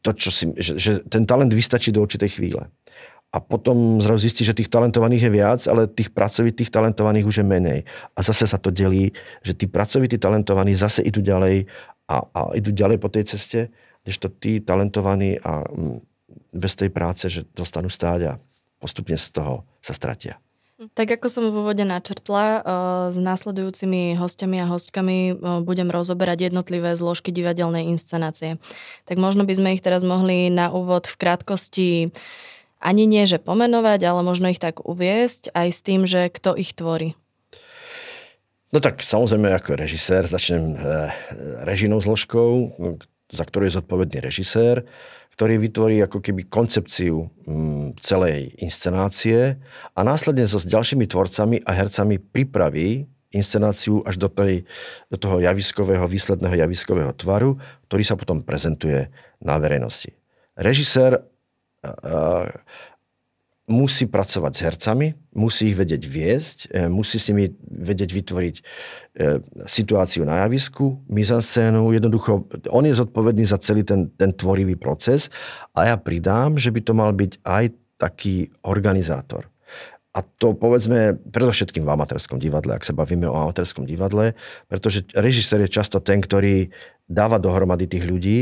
to, čo si, že, že ten talent vystačí do určitej chvíle. A potom zrazu zistí, že tých talentovaných je viac, ale tých pracovitých talentovaných už je menej. A zase sa to delí, že tí pracovití talentovaní zase idú ďalej a, a idú ďalej po tej ceste, kdežto tí talentovaní a bez tej práce, že dostanú stáť a postupne z toho sa stratia. Tak ako som v úvode načrtla, s následujúcimi hostiami a hostkami budem rozoberať jednotlivé zložky divadelnej inscenácie. Tak možno by sme ich teraz mohli na úvod v krátkosti ani nie, že pomenovať, ale možno ich tak uviesť aj s tým, že kto ich tvorí. No tak samozrejme ako režisér začnem režijnou zložkou, za ktorú je zodpovedný režisér, ktorý vytvorí ako keby koncepciu celej inscenácie a následne so s ďalšími tvorcami a hercami pripraví inscenáciu až do, tej, do toho javiskového, výsledného javiskového tvaru, ktorý sa potom prezentuje na verejnosti. Režisér uh, musí pracovať s hercami, musí ich vedieť viesť, musí s nimi vedieť vytvoriť situáciu na javisku, mizanscénu, jednoducho on je zodpovedný za celý ten, ten tvorivý proces a ja pridám, že by to mal byť aj taký organizátor. A to povedzme predovšetkým v amatérskom divadle, ak sa bavíme o amatérskom divadle, pretože režisér je často ten, ktorý dáva dohromady tých ľudí,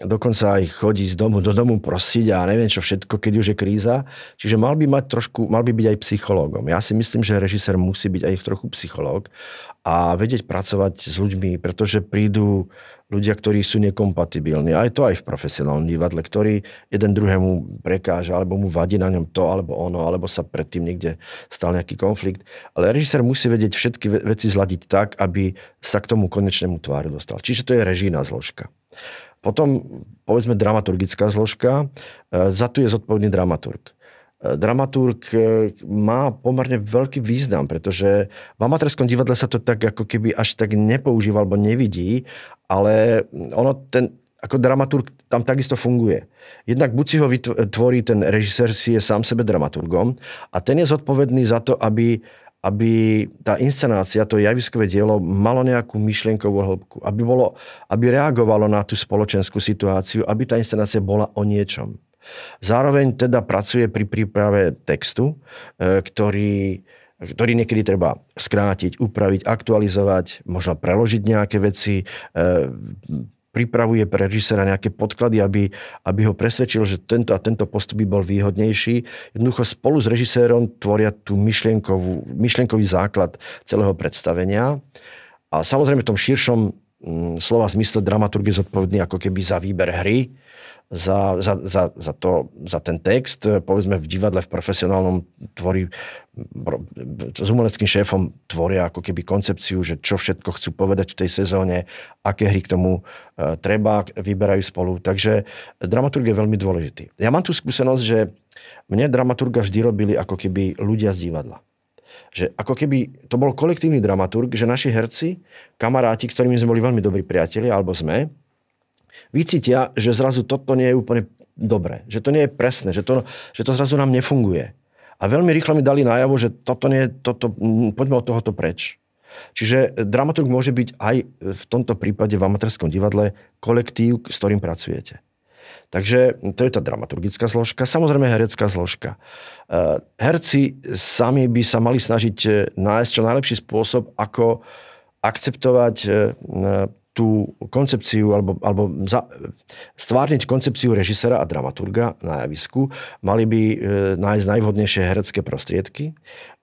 dokonca aj chodí z domu do domu prosiť a neviem čo všetko, keď už je kríza. Čiže mal by mať trošku, mal by byť aj psychológom. Ja si myslím, že režisér musí byť aj trochu psychológ a vedieť pracovať s ľuďmi, pretože prídu ľudia, ktorí sú nekompatibilní. Aj to aj v profesionálnom divadle, ktorý jeden druhému prekáže, alebo mu vadí na ňom to, alebo ono, alebo sa predtým niekde stal nejaký konflikt. Ale režisér musí vedieť všetky veci zladiť tak, aby sa k tomu konečnému tváru dostal. Čiže to je režijná zložka. Potom, povedzme, dramaturgická zložka. Za tu je zodpovedný dramaturg. Dramaturg má pomerne veľký význam, pretože v amatérskom divadle sa to tak ako keby až tak nepoužíva alebo nevidí, ale ono ten, ako dramaturg tam takisto funguje. Jednak buď si ho tvorí ten režisér, si je sám sebe dramaturgom a ten je zodpovedný za to, aby aby tá inscenácia, to javiskové dielo malo nejakú myšlienkovú hĺbku, aby, bolo, aby reagovalo na tú spoločenskú situáciu, aby tá inscenácia bola o niečom. Zároveň teda pracuje pri príprave textu, ktorý, ktorý niekedy treba skrátiť, upraviť, aktualizovať, možno preložiť nejaké veci, pripravuje pre režisera nejaké podklady, aby, aby ho presvedčil, že tento a tento postup by bol výhodnejší. Jednoducho spolu s režisérom tvoria tú myšlienkovú, myšlienkový základ celého predstavenia. A samozrejme v tom širšom m, slova zmysle dramaturg je zodpovedný ako keby za výber hry, za, za, za, za, to, za ten text. Povedzme v divadle, v profesionálnom tvorí, s umeleckým šéfom tvoria ako keby koncepciu, že čo všetko chcú povedať v tej sezóne, aké hry k tomu treba, vyberajú spolu. Takže dramaturg je veľmi dôležitý. Ja mám tú skúsenosť, že mne dramaturga vždy robili ako keby ľudia z divadla. Že ako keby to bol kolektívny dramaturg, že naši herci, kamaráti, ktorými sme boli veľmi dobrí priatelia, alebo sme, vycítia, že zrazu toto nie je úplne dobré, že to nie je presné, že to, že to zrazu nám nefunguje. A veľmi rýchlo mi dali najavo, že toto nie je, toto, poďme od tohoto preč. Čiže dramaturg môže byť aj v tomto prípade v amatérskom divadle kolektív, s ktorým pracujete. Takže to je tá dramaturgická zložka, samozrejme herecká zložka. Herci sami by sa mali snažiť nájsť čo najlepší spôsob, ako akceptovať tú koncepciu, alebo, alebo za, stvárniť koncepciu režisera a dramaturga na javisku, mali by e, nájsť najvhodnejšie herecké prostriedky,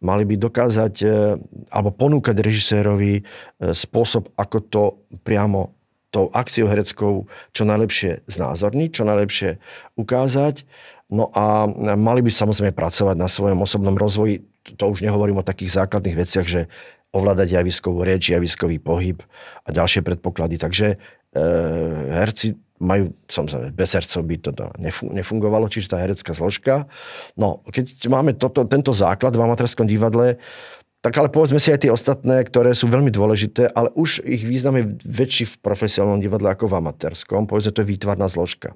mali by dokázať, e, alebo ponúkať režisérovi e, spôsob, ako to priamo tou akciou hereckou čo najlepšie znázorniť, čo najlepšie ukázať. No a mali by samozrejme pracovať na svojom osobnom rozvoji, to už nehovorím o takých základných veciach, že ovládať javiskovú reč, javiskový pohyb a ďalšie predpoklady. Takže e, herci majú, samozrejme, bez hercov by to nefungovalo, čiže tá herecká zložka. No, keď máme toto, tento základ v amatérskom divadle, tak ale povedzme si aj tie ostatné, ktoré sú veľmi dôležité, ale už ich význam je väčší v profesionálnom divadle ako v amatérskom. Povedzme, to je výtvarná zložka.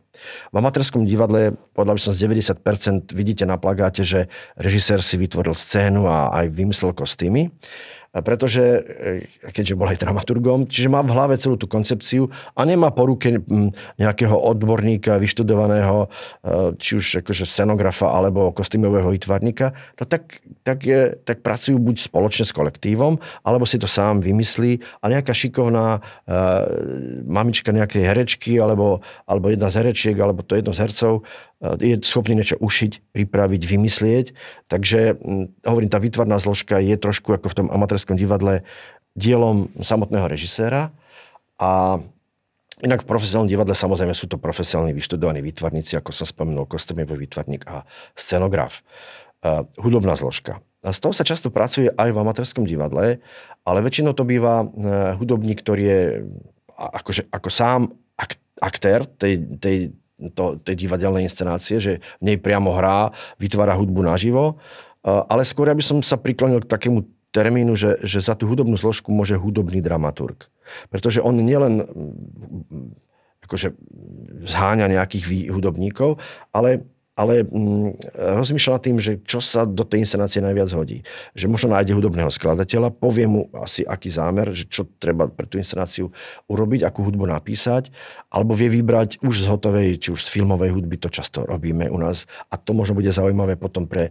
V amatérskom divadle, podľa mňa som z deväťdesiat percent vidíte na plagáte, že režisér si vytvoril scénu a aj vymyslel kostýmy, pretože, keďže bol aj dramaturgom, čiže má v hlave celú tú koncepciu a nemá po ruke nejakého odborníka, vyštudovaného, či už akože scenografa alebo kostýmového výtvarníka, no tak, tak, je, tak pracujú buď spoločne s kolektívom, alebo si to sám vymyslí a nejaká šikovná e, mamička nejakej herečky, alebo, alebo jedna z herečiek, alebo to jedno z hercov je schopný niečo ušiť, pripraviť, vymyslieť. Takže hovorím, tá výtvarná zložka je trošku ako v tom amatérskom divadle dielom samotného režiséra. A inak v profesionálnom divadle samozrejme sú to profesionálni vyštudovaní výtvarníci, ako som spomenul, kostýmový výtvarník a scenograf. Hudobná zložka. A z toho sa často pracuje aj v amatérskom divadle, ale väčšinou to býva hudobník, ktorý je akože, ako sám aktér tej, tej To, tej divadelnej inscenácie, že v nej priamo hrá, vytvára hudbu naživo. Ale skôr ja by som sa priklonil k takému termínu, že, že za tú hudobnú zložku môže hudobný dramaturg. Pretože on nielen akože zháňa nejakých hudobníkov, ale, ale rozmýšľa nad tým, že čo sa do tej inscenácie najviac hodí. Že možno nájde hudobného skladateľa, povie mu asi aký zámer, že čo treba pre tú inscenáciu urobiť, akú hudbu napísať, alebo vie vybrať už z hotovej, či už z filmovej hudby, to často robíme u nás. A to možno bude zaujímavé potom pre,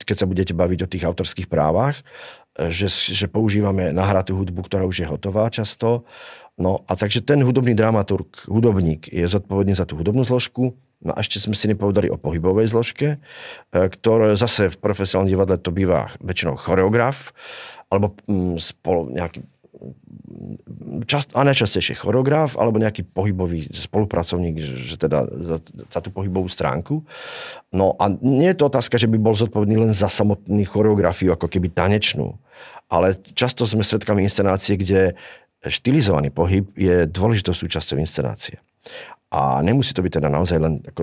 keď sa budete baviť o tých autorských právach, že, že používame nahratú hudbu, ktorá už je hotová často. No a takže ten hudobný dramaturg, hudobník je zodpovedný za tú hudobnú zložku. No a ešte sme si nepovedali o pohybovej zložke, ktoré zase v profesionálnom divadle to býva väčšinou choreograf, alebo spolu nejaký Čast, a najčastejšie choreograf alebo nejaký pohybový spolupracovník, že teda za, za tú pohybovú stránku. No a nie je to otázka, že by bol zodpovedný len za samotnú choreografiu, ako keby tanečnú. Ale často sme svedkami inscenácie, kde štylizovaný pohyb je dôležitou súčasťou inscenácie. A nemusí to byť teda naozaj len ako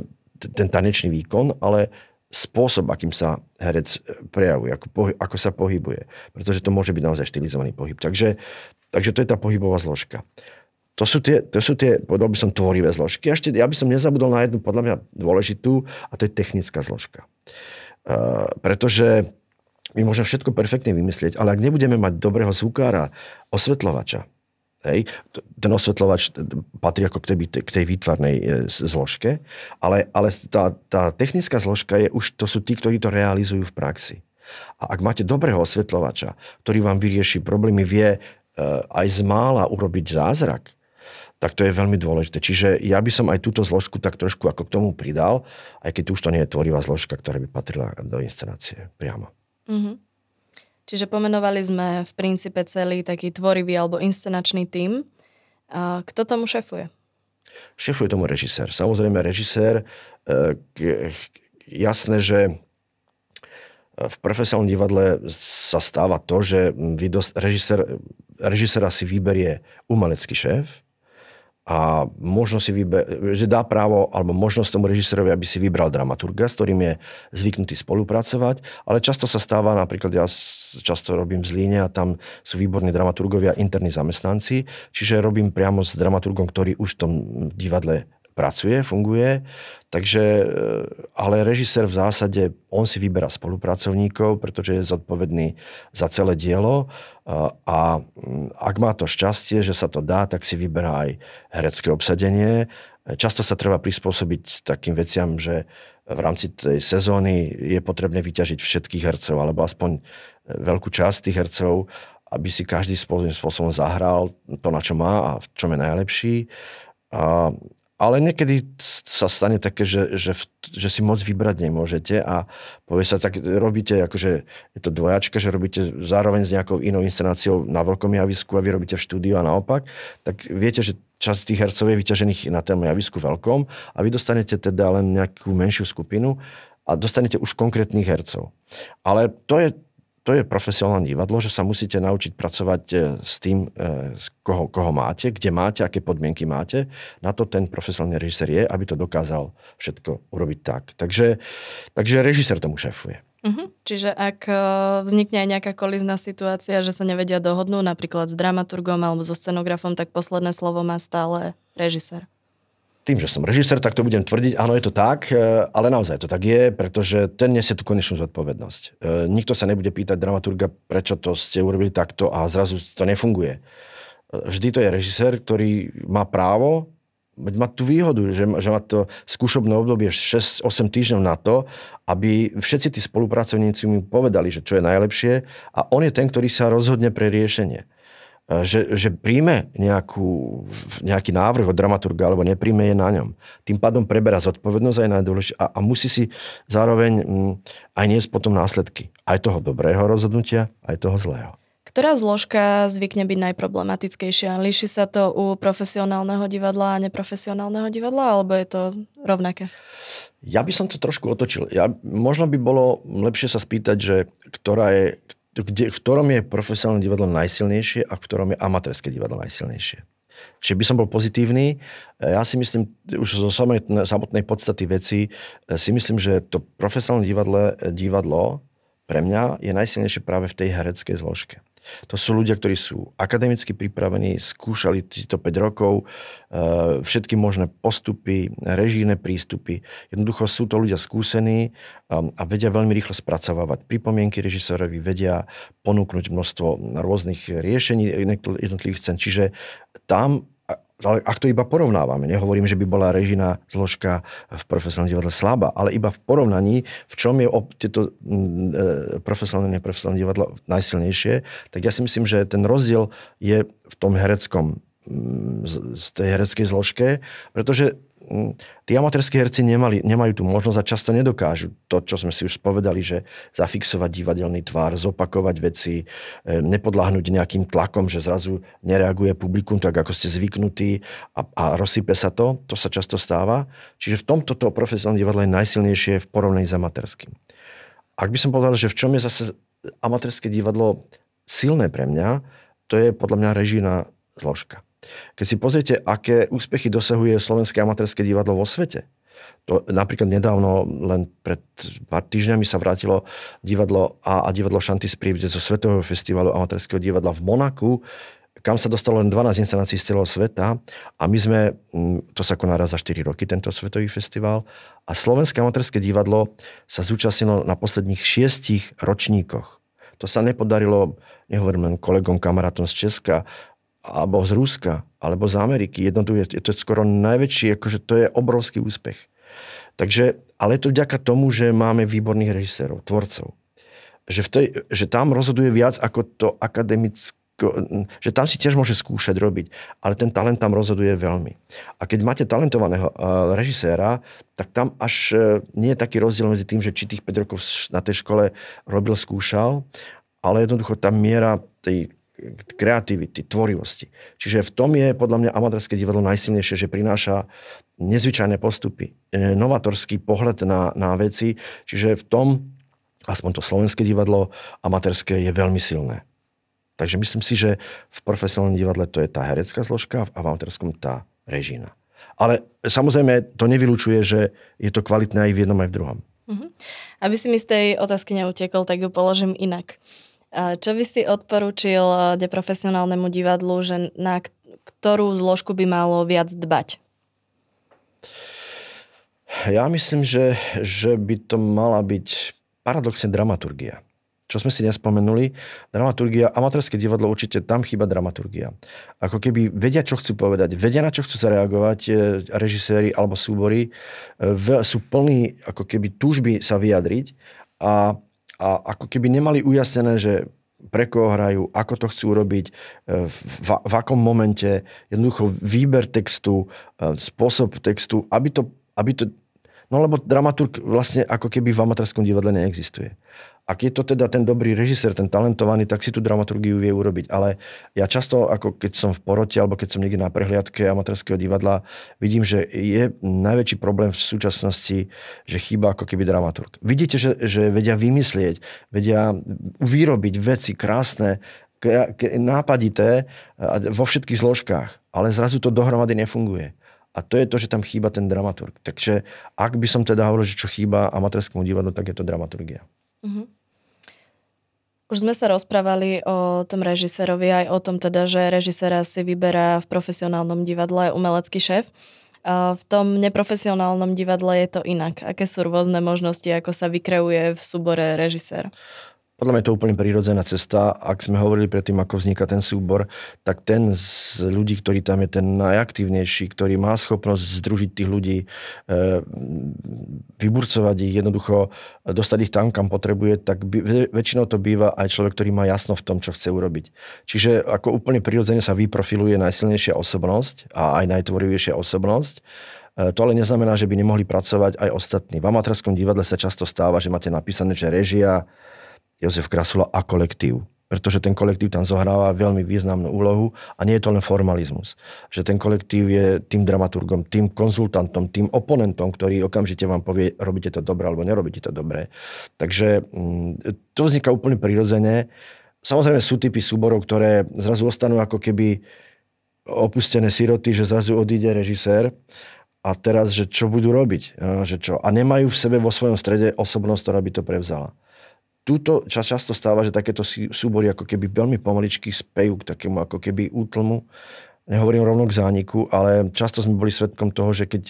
ten tanečný výkon, ale spôsob, akým sa herec prejavuje, ako, pohy- ako sa pohybuje. Pretože to môže byť naozaj štylizovaný pohyb. Takže, takže to je tá pohybová zložka. To sú tie, to sú tie, povedal by som, tvorivé zložky. A ešte, ja by som nezabudol na jednu, podľa mňa, dôležitú, a to je technická zložka. Uh, pretože my môžeme všetko perfektne vymyslieť, ale ak nebudeme mať dobrého zvukára, osvetľovača, hej, ten osvetľovač patrí ako k tej, k tej výtvarnej zložke, ale, ale tá, tá technická zložka je už, to sú tí, ktorí to realizujú v praxi. A ak máte dobrého osvetľovača, ktorý vám vyrieši problémy, vie e, aj z mála urobiť zázrak, tak to je veľmi dôležité. Čiže ja by som aj túto zložku tak trošku ako k tomu pridal, aj keď už to nie je tvorivá zložka, ktorá by patrila do inscenácie priamo. Mhm. Čiže pomenovali sme v princípe celý taký tvorivý alebo inscenačný tím. A kto tomu šefuje? Šefuje tomu režisér. Samozrejme režisér, jasné, že v profesionálnom divadle sa stáva to, že režisér, režiséra si vyberie umelecký šéf a možno si vyber, že dá právo alebo možnosť tomu režisérovi, aby si vybral dramaturga, s ktorým je zvyknutý spolupracovať, ale často sa stáva, napríklad ja často robím v Zlíne a tam sú výborní dramaturgovia, interní zamestnanci, čiže robím priamo s dramaturgom, ktorý už v tom divadle pracuje, funguje, takže ale režisér v zásade, on si vyberá spolupracovníkov, pretože je zodpovedný za celé dielo a ak má to šťastie, že sa to dá, tak si vyberá aj herecké obsadenie. Často sa treba prispôsobiť takým veciam, že v rámci tej sezóny je potrebné vyťažiť všetkých hercov, alebo aspoň veľkú časť tých hercov, aby si každý spôsobom zahral to, na čo má a v čom je najlepší. A ale niekedy sa stane také, že, že, že si moc vybrať nemôžete a povie sa, tak robíte, akože je to dvojačka, že robíte zároveň s nejakou inou inscenáciou na veľkom javisku a vy robíte v štúdiu a naopak, tak viete, že časť tých hercov je vyťažených na tom javisku veľkom a vy dostanete teda len nejakú menšiu skupinu a dostanete už konkrétnych hercov. Ale to je To je profesionálne divadlo, že sa musíte naučiť pracovať s tým, koho, koho máte, kde máte, aké podmienky máte. Na to ten profesionálny režisér je, aby to dokázal všetko urobiť tak. Takže, takže režisér tomu šéfuje. Uh-huh. Čiže ak vznikne aj nejaká kolizná situácia, že sa nevedia dohodnú, napríklad s dramaturgom alebo so scenografom, tak posledné slovo má stále režisér. Tým, že som režisér, tak to budem tvrdiť, áno, je to tak, ale naozaj to tak je, pretože ten nesie tú konečnú zodpovednosť. Nikto sa nebude pýtať dramaturga, prečo to ste urobili takto a zrazu to nefunguje. Vždy to je režisér, ktorý má právo, má tú výhodu, že má to skúšobné obdobie šesť osem týždňov na to, aby všetci tí spolupracovníci mu povedali, že čo je najlepšie a on je ten, ktorý sa rozhodne pre riešenie. že, že príjme nejakú, nejaký návrh od dramaturga alebo nepríjme, je na ňom. Tým pádom preberá zodpovednosť aj najdôležšie a, a musí si zároveň m, aj niesť potom následky aj toho dobrého rozhodnutia, aj toho zlého. Ktorá zložka zvykne byť najproblematickejšia? Líši sa to u profesionálneho divadla a neprofesionálneho divadla, alebo je to rovnaké? Ja by som to trošku otočil. Ja, možno by bolo lepšie sa spýtať, že ktorá je... Kde, v ktorom je profesionálne divadlo najsilnejšie a v ktorom je amatérske divadlo najsilnejšie. Čiže by som bol pozitívny. Ja si myslím, už zo samej, samotnej podstaty veci, si myslím, že to profesionálne divadlo, divadlo pre mňa je najsilnejšie práve v tej hereckej zložke. To sú ľudia, ktorí sú akademicky pripravení, skúšali to päť rokov, všetky možné postupy, režijné prístupy. Jednoducho sú to ľudia skúsení a vedia veľmi rýchlo spracovávať pripomienky režisérovi, vedia ponúknuť množstvo rôznych riešení jednotlivých scén. Čiže tam, ale ak to iba porovnávame, nehovorím, že by bola režijná zložka v profesionálnom divadle slabá, ale iba v porovnaní, v čom je tieto profesionálne a neprofesionálne divadlo najsilnejšie, tak ja si myslím, že ten rozdiel je v tom hereckom, z tej hereckej zložke, pretože tí amatérski herci nemali, nemajú tú možnosť a často nedokážu to, čo sme si už spovedali, že zafixovať divadelný tvár, zopakovať veci, nepodľahnúť nejakým tlakom, že zrazu nereaguje publikum tak, ako ste zvyknutí a, a rozsype sa to. To sa často stáva. Čiže v tomto to profesionálne divadlo je najsilnejšie v porovnaní s amatérským. Ak by som povedal, že v čom je zase amatérske divadlo silné pre mňa, to je podľa mňa režijná zložka. Keď si pozriete, aké úspechy dosahuje slovenské amatérske divadlo vo svete. To napríklad nedávno, len pred pár týždňami sa vrátilo divadlo a, a divadlo Šanty Spriebe zo Svetového festivalu amatérskeho divadla v Monaku, kam sa dostalo len dvanásť inscenácií z celého sveta a my sme, to sa koná raz za štyri roky, tento svetový festival, a slovenské amatérske divadlo sa zúčastnilo na posledných šiestich ročníkoch. To sa nepodarilo, nehovorím len kolegom, kamarátom z Česka, alebo z Ruska, alebo z Ameriky. Jednoducho je to skoro najväčší, akože to je obrovský úspech. Takže, ale je to vďaka tomu, že máme výborných režisérov, tvorcov. Že, v tej, že tam rozhoduje viac ako to akademické, že tam si tiež môže skúšať robiť, ale ten talent tam rozhoduje veľmi. A keď máte talentovaného režiséra, tak tam až nie je taký rozdiel medzi tým, že či tých päť rokov na tej škole robil, skúšal, ale jednoducho tá miera tej kreativity, tvorivosti. Čiže v tom je podľa mňa amatérske divadlo najsilnejšie, že prináša nezvyčajné postupy, novatorský pohľad na, na veci. Čiže v tom, aspoň to slovenské divadlo amatérske je veľmi silné. Takže myslím si, že v profesionálnom divadle to je tá herecká zložka a v amatérskom tá režijná. Ale samozrejme to nevylučuje, že je to kvalitné aj v jednom, aj v druhom. Mhm. Aby si mi z tej otázky neutekol, tak ju položím inak. Čo by si odporúčil neprofesionálnemu divadlu, že na ktorú zložku by malo viac dbať? Ja myslím, že, že by to mala byť paradoxne dramaturgia. Čo sme si nespomenuli, dramaturgia, amatérske divadlo určite, tam chýba dramaturgia. Ako keby vedia, čo chcú povedať, vedia, na čo chcú zareagovať režiséri alebo súbory, sú plní ako keby túžby sa vyjadriť a A ako keby nemali ujasnené, že pre koho hrajú, ako to chcú robiť, v, v, v akom momente, jednoducho výber textu, spôsob textu, aby to, aby to... No lebo dramaturg vlastne ako keby v amatérskom divadle neexistuje. Ak je to teda ten dobrý režisér, ten talentovaný, tak si tú dramaturgiu vie urobiť. Ale ja často, ako keď som v porote, alebo keď som niekde na prehliadke amatérskeho divadla, vidím, že je najväčší problém v súčasnosti, že chýba ako keby dramaturg. Vidíte, že, že vedia vymyslieť, vedia vyrobiť veci krásne, nápadité vo všetkých zložkách, ale zrazu to dohromady nefunguje. A to je to, že tam chýba ten dramaturg. Takže ak by som teda hovoril, že čo chýba amatérskému divadlu, tak je to dramaturgia. Uh-huh. Už sme sa rozprávali o tom režisérovi aj o tom teda, že režiséra si vyberá v profesionálnom divadle umelecký šéf. V tom neprofesionálnom divadle je to inak. Aké sú rôzne možnosti, ako sa vykreuje v súbore režisér? Podľa mňa je to úplne prírodzená cesta. Ak sme hovorili predtým, ako vzniká ten súbor, tak ten z ľudí, ktorý tam je ten najaktívnejší, ktorý má schopnosť združiť tých ľudí, vyburcovať ich, jednoducho dostať ich tam, kam potrebuje, tak by, väčšinou to býva aj človek, ktorý má jasno v tom, čo chce urobiť. Čiže ako úplne prírodzene sa vyprofiluje najsilnejšia osobnosť a aj najtvorivejšia osobnosť. To ale neznamená, že by nemohli pracovať aj ostatní. V amatérskom divadle sa často stáva, že máte napísané, že režia, Jozef Krásula a kolektív. Pretože ten kolektív tam zohráva veľmi významnú úlohu a nie je to len formalizmus. Že ten kolektív je tým dramaturgom, tým konzultantom, tým oponentom, ktorý okamžite vám povie, robíte to dobre alebo nerobíte to dobre. Takže to vzniká úplne prirodzene. Samozrejme sú typy súborov, ktoré zrazu ostanú ako keby opustené siroty, že zrazu odíde režisér. A teraz, že čo budú robiť? Že čo? A nemajú v sebe vo svojom strede osobnosť, ktorá by to prevzala. Tuto často stáva, že takéto súbory ako keby veľmi pomaličky spejú k takému ako keby útlmu. Nehovorím rovno k zániku, ale často sme boli svedkom toho, že keď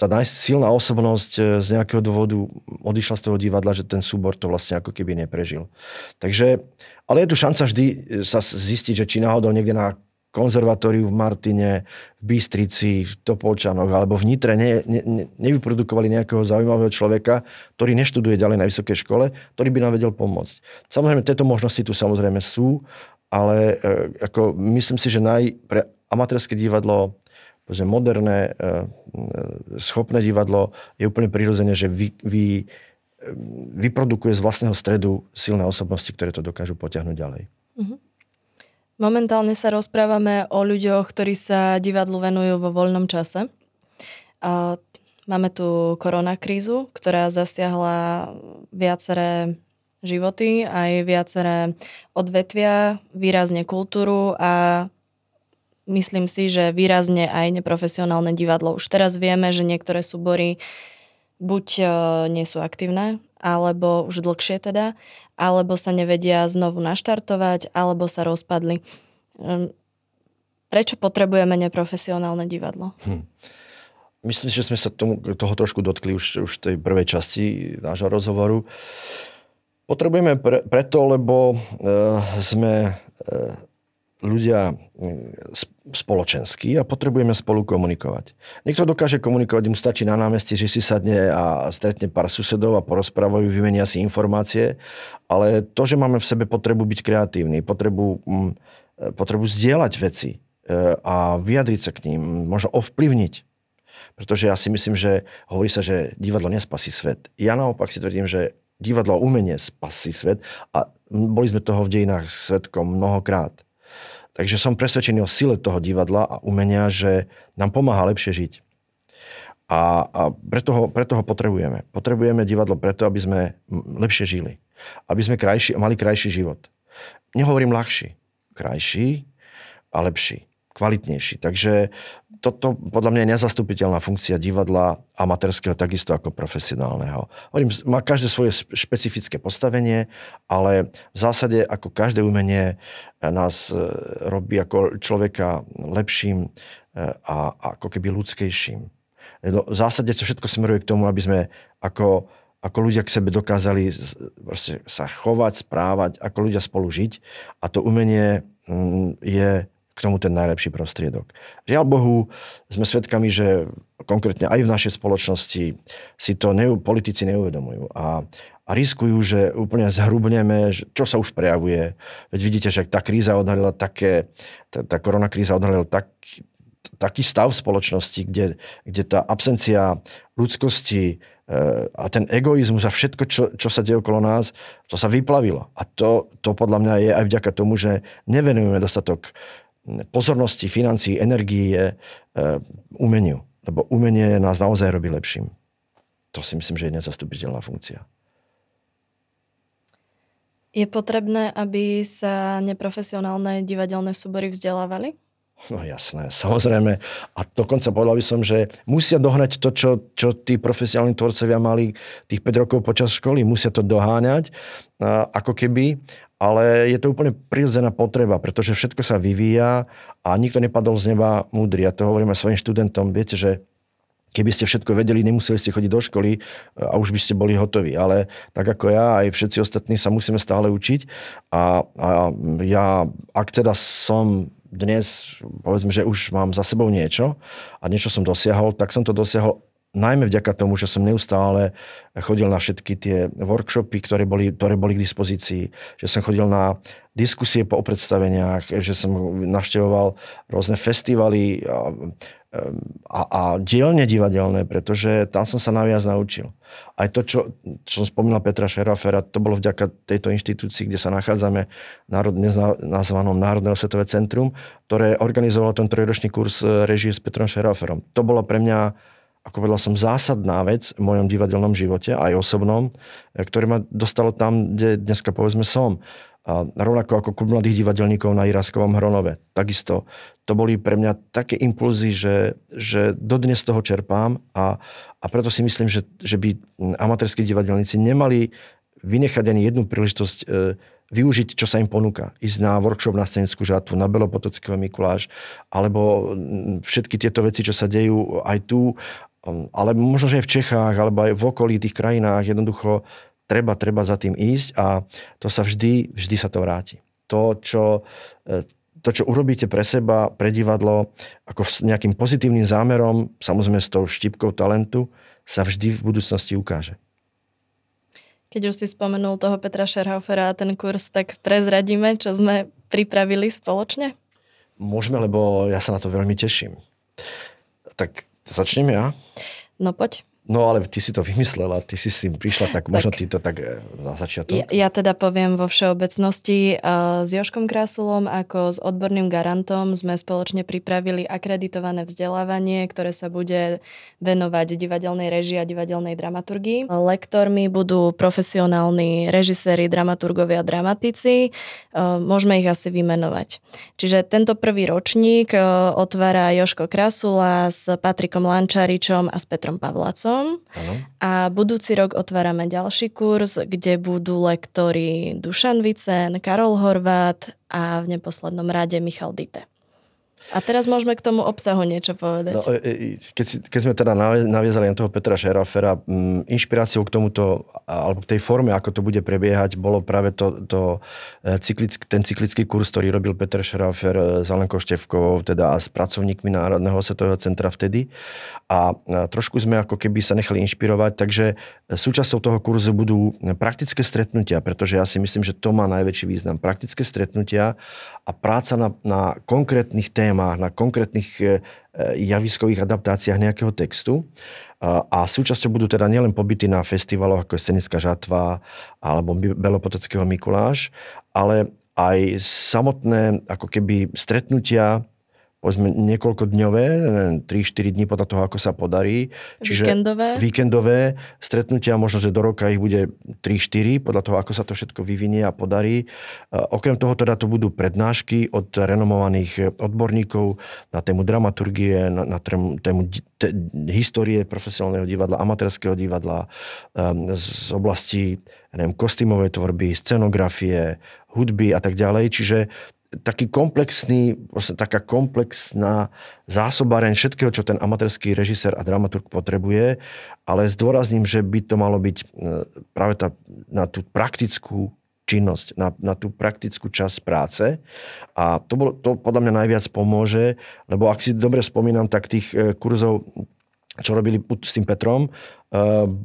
tá najsilná osobnosť z nejakého dôvodu odišla z toho divadla, že ten súbor to vlastne ako keby neprežil. Takže, ale je tu šanca vždy sa zistiť, že či náhodou niekde na Konzervatóriu v Martine, v Bystrici, v Topoľčanoch alebo v Nitre ne, ne, ne, nevyprodukovali nejakého zaujímavého človeka, ktorý neštuduje ďalej na vysokej škole, ktorý by nám vedel pomôcť. Samozrejme, tieto možnosti tu samozrejme sú, ale e, ako, myslím si, že naj, pre amatérske divadlo, povedzme, moderné, e, schopné divadlo je úplne prirodzené, že vy, vy, e, vyprodukuje z vlastného stredu silné osobnosti, ktoré to dokážu potiahnuť ďalej. Mhm. Momentálne sa rozprávame o ľuďoch, ktorí sa divadlu venujú vo voľnom čase. Máme tu koronakrízu, ktorá zasiahla viaceré životy, aj viaceré odvetvia, výrazne kultúru a myslím si, že výrazne aj neprofesionálne divadlo. Už teraz vieme, že niektoré súbory buď nie sú aktívne, alebo už dlhšie teda, alebo sa nevedia znovu naštartovať, alebo sa rozpadli. Prečo potrebujeme neprofesionálne divadlo? Hm. Myslím, že sme sa tomu, toho trošku dotkli už v tej prvej časti nášho rozhovoru. Potrebujeme pre, preto, lebo e, sme e, ľudia spoločenskí a potrebujeme spolu komunikovať. Niekto dokáže komunikovať, mu stačí na námestí, že si sadne a stretne pár susedov a porozprávajú, vymenia si informácie, ale to, že máme v sebe potrebu byť kreatívni, potrebu, potrebu zdieľať veci a vyjadriť sa k ním, možno ovplyvniť. Pretože ja si myslím, že hovorí sa, že divadlo nespasí svet. Ja naopak si tvrdím, že divadlo a umenie spasí svet a boli sme toho v dejinách svedkom mnohokrát. Takže som presvedčený o sile toho divadla a umenia, že nám pomáha lepšie žiť. A, a preto, ho, preto ho potrebujeme. Potrebujeme divadlo preto, aby sme lepšie žili. Aby sme krajší, mali krajší život. Nehovorím ľahší. Krajší a lepší. Kvalitnejší. Takže toto podľa mňa je nezastupiteľná funkcia divadla amatérskeho, takisto ako profesionálneho. Hovorím, má každé svoje špecifické postavenie, ale v zásade ako každé umenie nás robí ako človeka lepším a ako keby ľudskejším. V zásade to všetko smeruje k tomu, aby sme ako, ako ľudia k sebe dokázali sa chovať, správať, ako ľudia spolu žiť. A to umenie je k tomu ten najlepší prostriedok. Žiaľ Bohu, sme svedkami, že konkrétne aj v našej spoločnosti si to neu, politici neuvedomujú a, a riskujú, že úplne zhrubneme, čo sa už prejavuje. Veď vidíte, že tá kríza odhalila také, tá, tá koronakríza odhalila tak, taký stav v spoločnosti, kde, kde tá absencia ľudskosti a ten egoizmus a všetko, čo, čo sa deje okolo nás, to sa vyplavilo. A to, to podľa mňa je aj vďaka tomu, že nevenujeme dostatok pozornosti, financií, energie, umeniu. Lebo umenie nás naozaj robí lepším. To si myslím, že je nezastupiteľná funkcia. Je potrebné, aby sa neprofesionálne divadelné súbory vzdelávali? No jasné, samozrejme. A dokonca povedal by som, že musia dohnať to, čo, čo tí profesionálni tvorcovia mali tých päť rokov počas školy. Musia to doháňať, ako keby. Ale je to úplne prirodzená potreba, pretože všetko sa vyvíja a nikto nepadol z neba múdry. Ja to hovorím aj svojim študentom. Viete, že Keby ste všetko vedeli, nemuseli ste chodiť do školy a už by ste boli hotoví. Ale tak ako ja, aj všetci ostatní sa musíme stále učiť. A, a ja, ak teda som dnes, povedzme, že už mám za sebou niečo a niečo som dosiahol, tak som to dosiahol najmä vďaka tomu, že som neustále chodil na všetky tie workshopy, ktoré boli, ktoré boli k dispozícii, že som chodil na diskusie po predstaveniach, že som navštevoval rôzne festivaly a, a, a dielne divadelné, pretože tam som sa naviac naučil. Aj to, čo, čo som spomínal Petra Scharfera, to bolo vďaka tejto inštitúcii, kde sa nachádzame, dnes nazvanom Národné osvetové centrum, ktoré organizovalo ten trojročný kurz režie s Petrom Scharferom. To bolo pre mňa, ako povedal som, zásadná vec v mojom divadelnom živote, aj osobnom, ktoré ma dostalo tam, kde dneska povedzme som. A rovnako ako klub mladých divadelníkov na Jiráskovom Hronove. Takisto. To boli pre mňa také impulzy, že, že dodnes toho čerpám a, a preto si myslím, že, že by amatérski divadelníci nemali vynechať ani jednu príležitosť e, využiť, čo sa im ponúka. Ísť na workshop na Scenickú žatvu, na Belopotockého Mikuláš, alebo všetky tieto veci, čo sa dejú aj tu, ale možno, že aj v Čechách, alebo aj v okolí tých krajinách. Jednoducho treba, treba za tým ísť a to sa vždy, vždy sa to vráti. To, čo, to, čo urobíte pre seba, pre divadlo, ako s nejakým pozitívnym zámerom, samozrejme s tou štipkou talentu, sa vždy v budúcnosti ukáže. Keď už si spomenul toho Petra Scharfera a ten kurz, tak prezradíme, čo sme pripravili spoločne? Môžeme, lebo ja sa na to veľmi teším. Tak začnem ja? No poď. No ale ty si to vymyslela, ty si s tým prišla, tak, tak možno ty to tak na začiatok. Ja, ja teda poviem vo všeobecnosti. S Jožkom Krásulom ako s odborným garantom sme spoločne pripravili akreditované vzdelávanie, ktoré sa bude venovať divadelnej réžii a divadelnej dramaturgii. Lektormi budú profesionálni režiséri, dramaturgovia a dramatici. Môžeme ich asi vymenovať. Čiže tento prvý ročník otvára Jožko Krásula s Patrikom Lančaričom a s Petrom Pavlacom. Ano. A budúci rok otvárame ďalší kurz, kde budú lektori Dušan Vicen, Karol Horváth a v neposlednom rade Michal Dite. A teraz môžeme k tomu obsahu niečo povedať. No, keď, si, keď sme teda naviezali na toho Petra Scharfera, inšpiráciou k tomuto, alebo k tej forme, ako to bude prebiehať, bolo práve to, to, cyklick, ten cyklický kurz, ktorý robil Peter Scharfer s Alenkou Števkovou, teda s pracovníkmi Národného osvetového centra vtedy. A trošku sme ako keby sa nechali inšpirovať, takže súčasťou toho kurzu budú praktické stretnutia, pretože ja si myslím, že to má najväčší význam. Praktické stretnutia a práca na, na konkrétnych témach, na konkrétnych javiskových adaptáciách nejakého textu. A súčasťou budú teda nielen pobyty na festivaloch ako Scenická žatva alebo Belopotockého Mikuláš, ale aj samotné ako keby stretnutia, povedzme niekoľko dňové, tri štyri dní podľa toho, ako sa podarí. Čiže víkendové. Víkendové stretnutia, možno, že do roka ich bude tri štyri, podľa toho, ako sa to všetko vyvinie a podarí. Okrem toho teda to budú prednášky od renomovaných odborníkov na tému dramaturgie, na, na tému, tému te, histórie profesionálneho divadla, amatérskeho divadla, um, z oblasti, neviem, kostýmovej tvorby, scenografie, hudby a tak ďalej. Čiže taký komplexný, taká komplexná zásobareň všetkého, čo ten amatérsky režisér a dramaturg potrebuje, ale zdôrazním, že by to malo byť práve tá, na tú praktickú činnosť, na, na tú praktickú časť práce. A to, bolo, to podľa mňa najviac pomôže, lebo ak si dobre spomínam, tak tých kurzov, čo robili s tým Petrom,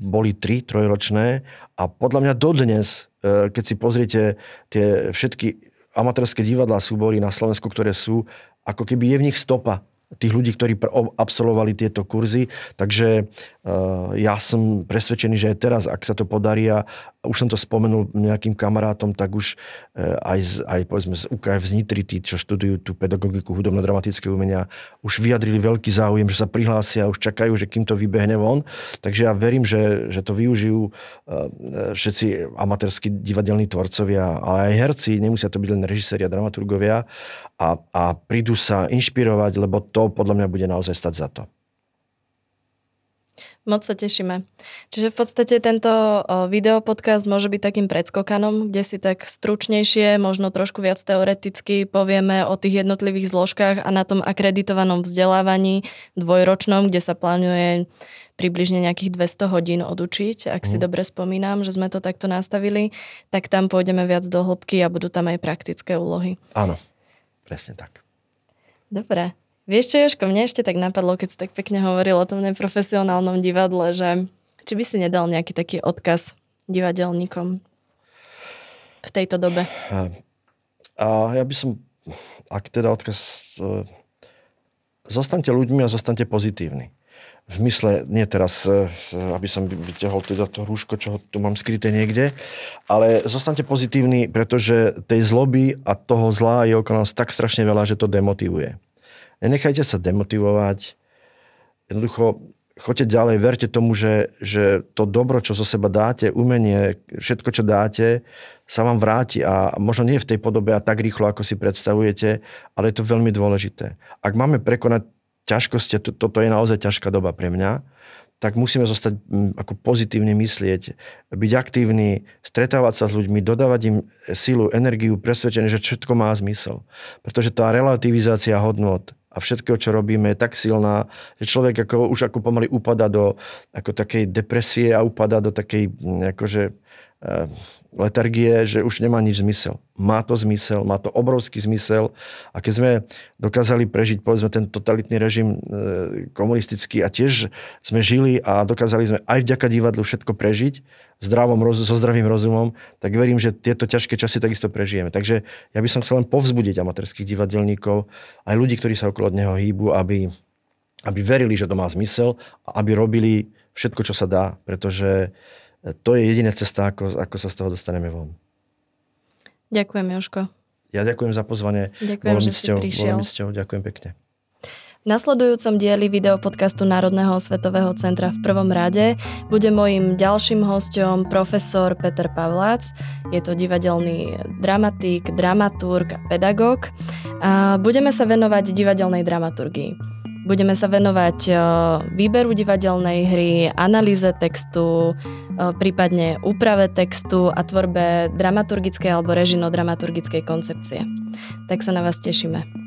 boli tri, trojročné a podľa mňa dodnes, keď si pozriete tie všetky amatérske divadlá súbory na Slovensku, ktoré sú, ako keby je v nich stopa tých ľudí, ktorí absolvovali tieto kurzy. Takže e, ja som presvedčený, že aj teraz, ak sa to podarí, a už som to spomenul nejakým kamarátom, tak už e, aj, z, aj povedzme z U K F, z Nitry, tí, čo študujú tú pedagogiku hudobno-dramatické umenia, už vyjadrili veľký záujem, že sa prihlásia, už čakajú, že kým to vybehne von. Takže ja verím, že, že to využijú e, všetci amatérski divadelní tvorcovia, ale aj herci, nemusia to byť len režiséri a dramaturgovia, a, a prídu sa inšpirovať, lebo to podľa mňa bude naozaj stať za to. Moc sa tešíme. Čiže v podstate tento videopodcast môže byť takým predskokanom, kde si tak stručnejšie, možno trošku viac teoreticky povieme o tých jednotlivých zložkách a na tom akreditovanom vzdelávaní dvojročnom, kde sa plánuje približne nejakých dvesto hodín odučiť. Ak si mm. dobre spomínam, že sme to takto nastavili, tak tam pôjdeme viac do hĺbky a budú tam aj praktické úlohy. Áno, presne tak. Dobre. Vieš čo, Jožko, mne ešte tak napadlo, keď si tak pekne hovoril o tom neprofesionálnom divadle, že či by si nedal nejaký taký odkaz divadelníkom v tejto dobe? A ja by som, ak teda odkaz, zostaňte ľuďmi a zostaňte pozitívni. V mysle, nie teraz, aby som vyťahol teda to rúško, čo tu mám skryté niekde, ale zostaňte pozitívni, pretože tej zloby a toho zla je okolo nás tak strašne veľa, že to demotivuje. Nenechajte sa demotivovať. Jednoducho, choďte ďalej, verte tomu, že, že to dobro, čo zo seba dáte, umenie, všetko, čo dáte, sa vám vráti a možno nie v tej podobe a tak rýchlo, ako si predstavujete, ale je to veľmi dôležité. Ak máme prekonať ťažkosti, to, toto je naozaj ťažká doba pre mňa, tak musíme zostať ako pozitívne myslieť, byť aktívni, stretávať sa s ľuďmi, dodávať im silu, energiu, presvedčenie, že všetko má zmysel. Pretože tá relativizácia hodnot a všetko, čo robíme, je tak silná, že človek ako, už ako pomaly upadá do ako takej depresie a upadá do takej akože, letargie, že už nemá nič zmysel. Má to zmysel, má to obrovský zmysel a keď sme dokázali prežiť, povedzme, ten totalitný režim komunistický a tiež sme žili a dokázali sme aj vďaka divadlu všetko prežiť zdravom, so zdravým rozumom, tak verím, že tieto ťažké časy takisto prežijeme. Takže ja by som chcel len povzbudiť amatérskych divadelníkov, aj ľudí, ktorí sa okolo neho hýbu, aby, aby verili, že to má zmysel a aby robili všetko, čo sa dá, pretože to je jediná cesta, ako, ako sa z toho dostaneme von. Ďakujem, Jožko. Ja ďakujem za pozvanie. Ďakujem, že si prišiel. Ďakujem pekne. V nasledujúcom dieli videopodcastu Národného osvetového centra v prvom rade bude mojím ďalším hosťom profesor Peter Pavlac. Je to divadelný dramatik, dramaturg a pedagóg. A budeme sa venovať divadelnej dramaturgii. Budeme sa venovať výberu divadelnej hry, analýze textu, prípadne úprave textu a tvorbe dramaturgickej alebo režino-dramaturgickej koncepcie. Tak sa na vás tešíme.